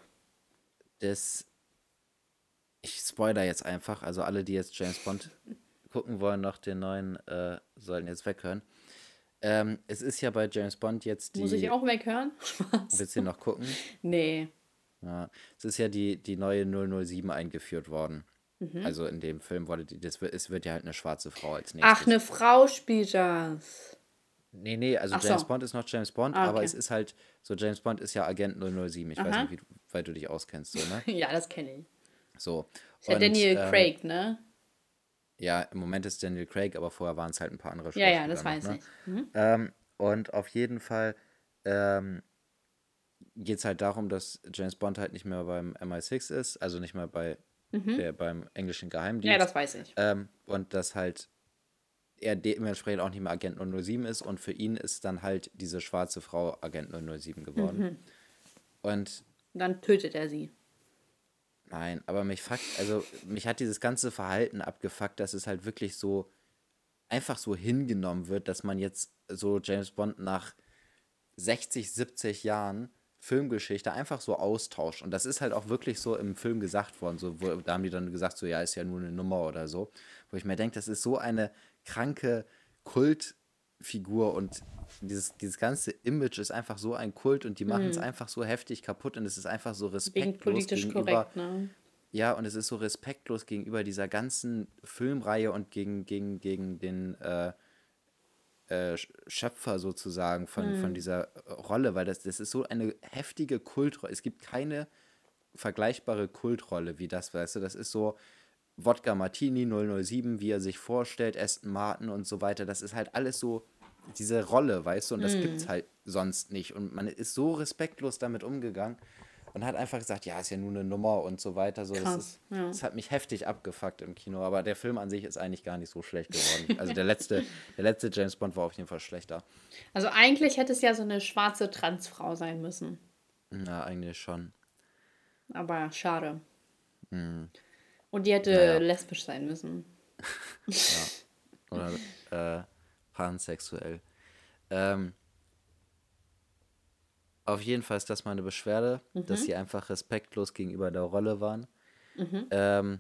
Das, ich spoiler jetzt einfach, also alle, die jetzt James Bond gucken wollen, noch den neuen, äh, sollen jetzt weghören. Ähm, es ist ja bei James Bond jetzt die... Muss ich auch weghören? Spaß. Willst du noch gucken? Nee. Ja, es ist ja die, die neue null null sieben eingeführt worden. Mhm. Also in dem Film wurde die, das, es wird ja halt eine schwarze Frau als nächstes. Ach, eine Frau spielt das. Nee, nee, also so. James Bond ist noch James Bond, ah, okay. Aber es ist halt, so James Bond ist ja Agent null null sieben, ich Aha. weiß nicht, wie du, weil du dich auskennst, so, ne? Ja, das kenne ich. So. Ist ja Daniel ähm, Craig, ne? Ja, im Moment ist Daniel Craig, aber vorher waren es halt ein paar andere Schauspieler. Ja, ja, das danach, weiß ne? ich. Mhm. Ähm, und auf jeden Fall ähm, geht es halt darum, dass James Bond halt nicht mehr beim M I sechs ist, also nicht mehr bei mhm. der, beim englischen Geheimdienst. Ja, das weiß ich. Ähm, und das halt er dementsprechend auch nicht mehr Agent null null sieben ist und für ihn ist dann halt diese schwarze Frau Agent null null sieben geworden. Mhm. Und dann tötet er sie. Nein, aber mich fuckt, also mich hat dieses ganze Verhalten abgefuckt, dass es halt wirklich so einfach so hingenommen wird, dass man jetzt so James Bond nach sechzig, siebzig Jahren Filmgeschichte einfach so austauscht. Und das ist halt auch wirklich so im Film gesagt worden. So, wo, da haben die dann gesagt, so ja, ist ja nur eine Nummer oder so. Wo ich mir denke, das ist so eine kranke Kultfigur und dieses, dieses ganze Image ist einfach so ein Kult und die machen hm. es einfach so heftig kaputt und es ist einfach so respektlos politisch gegenüber. Korrekt, ne? Ja, und es ist so respektlos gegenüber dieser ganzen Filmreihe und gegen, gegen, gegen den äh, äh, Schöpfer sozusagen von, hm. von dieser Rolle, weil das, das ist so eine heftige Kultrolle. Es gibt keine vergleichbare Kultrolle wie das, weißt du, das ist so Wodka Martini, null null sieben, wie er sich vorstellt, Aston Martin und so weiter. Das ist halt alles so diese Rolle, weißt du? Und das mm. gibt's halt sonst nicht. Und man ist so respektlos damit umgegangen und hat einfach gesagt, ja, ist ja nur eine Nummer und so weiter. So, krass, das, ist, ja. das hat mich heftig abgefuckt im Kino. Aber der Film an sich ist eigentlich gar nicht so schlecht geworden. Also der letzte, der letzte James Bond war auf jeden Fall schlechter. Also eigentlich hätte es ja so eine schwarze Transfrau sein müssen. Na, eigentlich schon. Aber schade. Mhm. Und die hätte naja. lesbisch sein müssen. Ja. Oder äh, pansexuell. Ähm, auf jeden Fall ist das meine Beschwerde, mhm. dass sie einfach respektlos gegenüber der Rolle waren. Mhm. Ähm,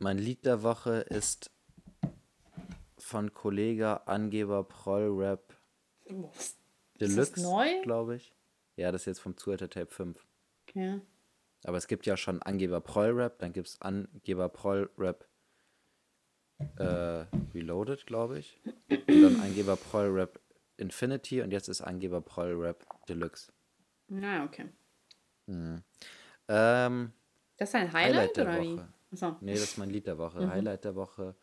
mein Lied der Woche ist von Kollegah Angeber Proll Rap ist Deluxe, glaube ich. Ja, das ist jetzt vom Zuhälter Tape fünf. Okay. Aber es gibt ja schon Angeber Proll Rap, dann gibt es Angeber Proll Rap äh, Reloaded, glaube ich. Und dann Angeber Proll Rap Infinity und jetzt ist Angeber Proll Rap Deluxe. Na, okay. Mhm. Ähm, das ist ein Highlight, Highlight der oder Woche. Wie? So. Nee, das ist mein Lied der Woche. Mhm. Highlight der Woche.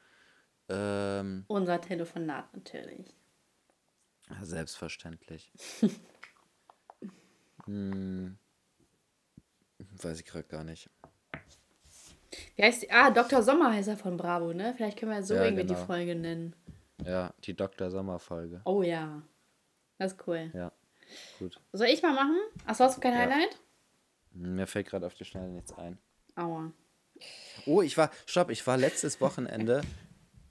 Ähm, Unser Telefonat natürlich. Selbstverständlich. hm. Weiß ich gerade gar nicht. Wie heißt die? Ah, Doktor Sommer heißt er von Bravo, ne? Vielleicht können wir so ja, irgendwie genau. die Folge nennen. Ja, die Doktor Sommer-Folge. Oh ja. Das ist cool. Ja, gut. Soll ich mal machen? Achso, hast du kein ja. Highlight? Mir fällt gerade auf die Schnelle nichts ein. Aua. Oh, ich war, stopp, ich war letztes Wochenende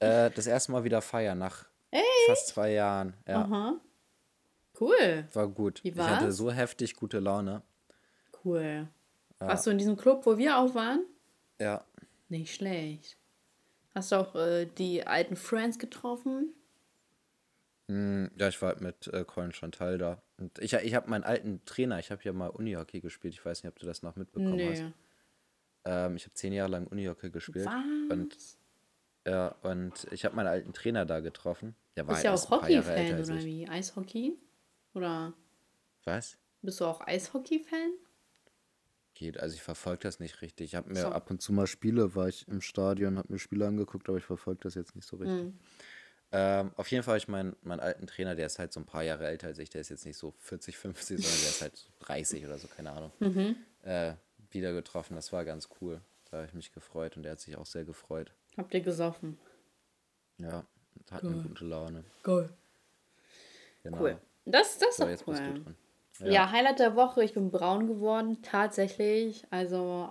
äh, das erste Mal wieder feiern nach Ey. fast zwei Jahren. Ja. Aha. Cool. War gut. Wie war's? Ich hatte so heftig gute Laune. Cool. Ja. Warst du in diesem Club, wo wir auch waren? Ja. Nicht schlecht. Hast du auch äh, die alten Friends getroffen? Mm, ja, ich war halt mit äh, Colin Chantal da. Und ich ich habe meinen alten Trainer, ich habe ja mal Uni-Hockey gespielt. Ich weiß nicht, ob du das noch mitbekommen nee. hast. Ähm, ich habe zehn Jahre lang Uni-Hockey gespielt. Was? Und, ja, und ich habe meinen alten Trainer da getroffen. Der war Bist ja auch Hockey-Fan oder wie? Eishockey? Oder? Was? Bist du auch Eishockey-Fan? Geht. Also ich verfolge das nicht richtig. Ich habe mir so. ab und zu mal Spiele, war ich im Stadion, habe mir Spiele angeguckt, aber ich verfolge das jetzt nicht so richtig. Mhm. Ähm, auf jeden Fall habe ich meinen, meinen alten Trainer, der ist halt so ein paar Jahre älter als ich, der ist jetzt nicht so vierzig, fünfzig, sondern der ist halt so dreißig oder so, keine Ahnung, mhm. äh, wieder getroffen. Das war ganz cool. Da habe ich mich gefreut und der hat sich auch sehr gefreut. Habt ihr gesoffen? Ja, hat cool. eine gute Laune. Cool. Genau. Cool. Das, das ist so, jetzt cool. Bist du dran. Ja. ja, Highlight der Woche, ich bin braun geworden, tatsächlich, also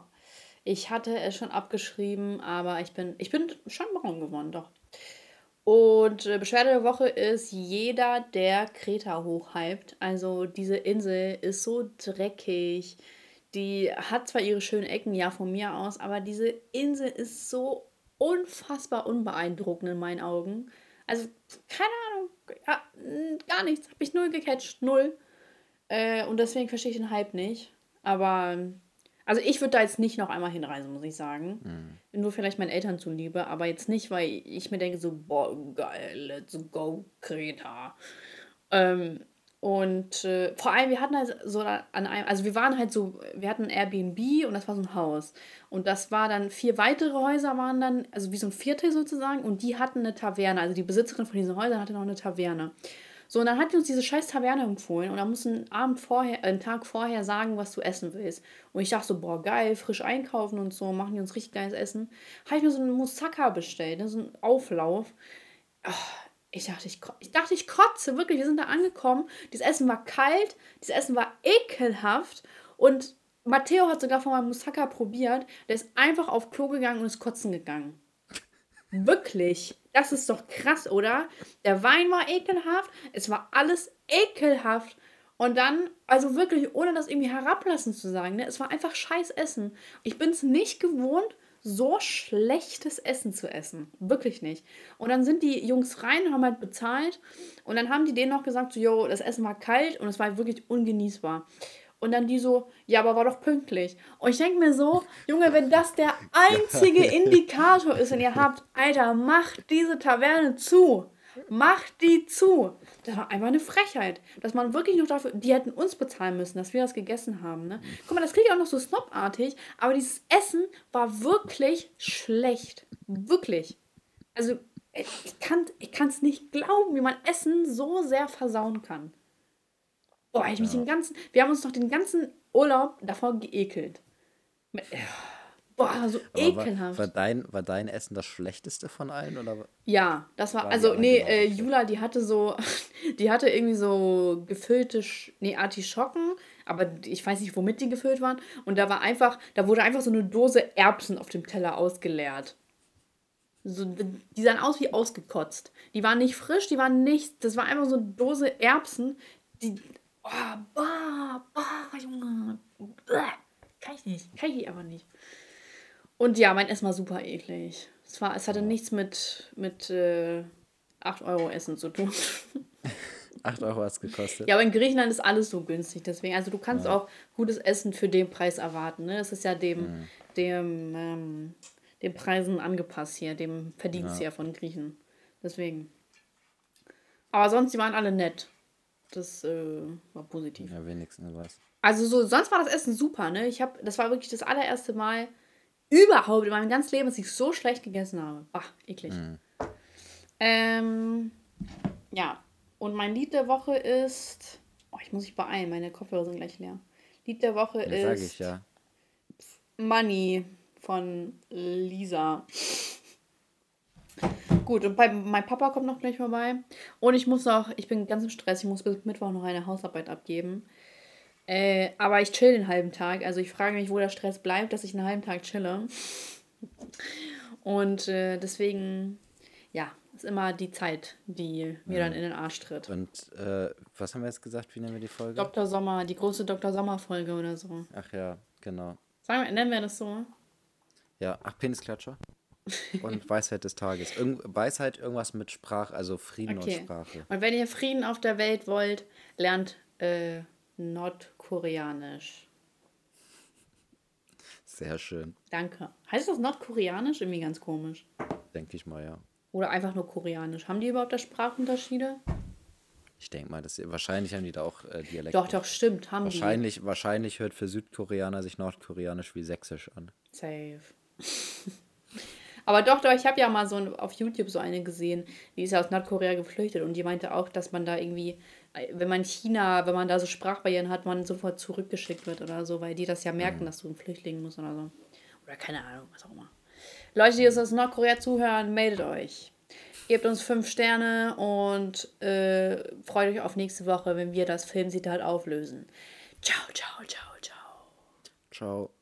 ich hatte es schon abgeschrieben, aber ich bin, ich bin schon braun geworden, doch. Und äh, Beschwerde der Woche ist jeder, der Kreta hochhypt, also diese Insel ist so dreckig, die hat zwar ihre schönen Ecken, ja von mir aus, aber diese Insel ist so unfassbar unbeeindruckend in meinen Augen, also keine Ahnung, ja, gar nichts, hab ich null gecatcht, null. Äh, und deswegen verstehe ich den Hype nicht. Aber, also ich würde da jetzt nicht noch einmal hinreisen, muss ich sagen. Mhm. Nur vielleicht meinen Eltern zuliebe, aber jetzt nicht, weil ich mir denke so, boah, geil, let's go, Kreta. Ähm, und äh, vor allem, wir hatten halt so an einem, also wir waren halt so, wir hatten ein Airbnb und das war so ein Haus. Und das war dann, vier weitere Häuser waren dann, also wie so ein Viertel sozusagen, und die hatten eine Taverne. Also die Besitzerin von diesen Häusern hatte noch eine Taverne. So, und dann hat die uns diese scheiß Taverne empfohlen und dann musst du einen Abend vorher, einen Tag vorher sagen, was du essen willst. Und ich dachte so, boah, geil, frisch einkaufen und so, machen die uns richtig geiles Essen. Habe ich mir so einen Moussaka bestellt, so einen Auflauf. Oh, ich dachte, ich, ich dachte, ich kotze, wirklich, wir sind da angekommen. Dieses Essen war kalt, dieses Essen war ekelhaft und Matteo hat sogar von meinem Moussaka probiert. Der ist einfach auf Klo gegangen und ist kotzen gegangen. Wirklich. Das ist doch krass, oder? Der Wein war ekelhaft, es war alles ekelhaft. Und dann, also wirklich, ohne das irgendwie herablassend zu sagen, ne? Es war einfach scheiß Essen. Ich bin es nicht gewohnt, so schlechtes Essen zu essen. Wirklich nicht. Und dann sind die Jungs rein, haben halt bezahlt. Und dann haben die denen noch gesagt, so, yo, das Essen war kalt und es war wirklich ungenießbar. Und dann die so, ja, aber war doch pünktlich. Und ich denke mir so, Junge, wenn das der einzige Indikator ist, den ihr habt, Alter, macht diese Taverne zu. Macht die zu. Das war einfach eine Frechheit. Dass man wirklich noch dafür, die hätten uns bezahlen müssen, dass wir das gegessen haben. Ne? Guck mal, das klingt auch noch so snobartig, aber dieses Essen war wirklich schlecht. Wirklich. Also, ich kann ich kann's nicht glauben, wie man Essen so sehr versauen kann. Oh, ich mich ja. den ganzen, wir haben uns noch den ganzen Urlaub davor geekelt. Boah, so aber ekelhaft. War, war, dein, war dein Essen das schlechteste von allen? Oder ja, das war, also nee, äh, Jula, die hatte so, die hatte irgendwie so gefüllte, nee, Artischocken, aber ich weiß nicht, womit die gefüllt waren. Und da war einfach, da wurde einfach so eine Dose Erbsen auf dem Teller ausgeleert. So, die sahen aus wie ausgekotzt. Die waren nicht frisch, die waren nichts, das war einfach so eine Dose Erbsen, die... Oh, bah, bah, Junge. Kann ich nicht. Kann ich aber nicht. Und ja, mein Essen war super eklig. Es, war, es hatte oh. nichts mit, mit äh, acht Euro Essen zu tun. acht Euro hat es gekostet. Ja, aber in Griechenland ist alles so günstig. Deswegen, also du kannst ja. auch gutes Essen für den Preis erwarten. Ne? Das ist ja dem, mhm. dem, ähm, den Preisen angepasst hier, dem Verdienst ja. hier von Griechen. Deswegen. Aber sonst, die waren alle nett. Das äh, war positiv. Ja, wenigstens was. Also so, sonst war das Essen super, ne? Ich hab, das war wirklich das allererste Mal überhaupt in meinem ganzen Leben, dass ich so schlecht gegessen habe. Ach, eklig. Mhm. Ähm, ja, und mein Lied der Woche ist... Oh, ich muss mich beeilen, meine Kopfhörer sind gleich leer. Lied der Woche das ist... Sag ich, ja. Money von Lisa. Gut, und bei, mein Papa kommt noch gleich vorbei. Und ich muss noch, ich bin ganz im Stress, ich muss bis Mittwoch noch eine Hausarbeit abgeben. Äh, aber ich chill den halben Tag. Also ich frage mich, wo der Stress bleibt, dass ich einen halben Tag chille. Und äh, deswegen, ja, ist immer die Zeit, die mir ja. dann in den Arsch tritt. Und äh, was haben wir jetzt gesagt? Wie nennen wir die Folge? Doktor Sommer, die große Doktor Sommer-Folge oder so. Ach ja, genau. Sagen wir, nennen wir das so? Ja, ach, Penisklatscher. Und Weisheit des Tages. Irgend, Weisheit, irgendwas mit Sprache, also Frieden okay. und Sprache. Und wenn ihr Frieden auf der Welt wollt, lernt äh, Nordkoreanisch. Sehr schön. Danke. Heißt das Nordkoreanisch? Irgendwie ganz komisch. Denke ich mal, ja. Oder einfach nur Koreanisch. Haben die überhaupt da Sprachunterschiede? Ich denke mal, dass, wahrscheinlich haben die da auch äh, Dialekte. Doch, doch, stimmt, haben wahrscheinlich, die. Wahrscheinlich hört für Südkoreaner sich Nordkoreanisch wie Sächsisch an. Safe. Aber doch, doch, ich habe ja mal so ein, auf YouTube so eine gesehen, die ist ja aus Nordkorea geflüchtet und die meinte auch, dass man da irgendwie, wenn man China, wenn man da so Sprachbarrieren hat, man sofort zurückgeschickt wird oder so, weil die das ja merken, mhm. dass du ein Flüchtling musst oder so. Oder keine Ahnung, was auch immer. Leute, die jetzt aus Nordkorea zuhören, meldet euch. Gebt uns fünf Sterne und äh, freut euch auf nächste Woche, wenn wir das Filmzitat auflösen. Ciao, ciao, ciao, ciao. Ciao.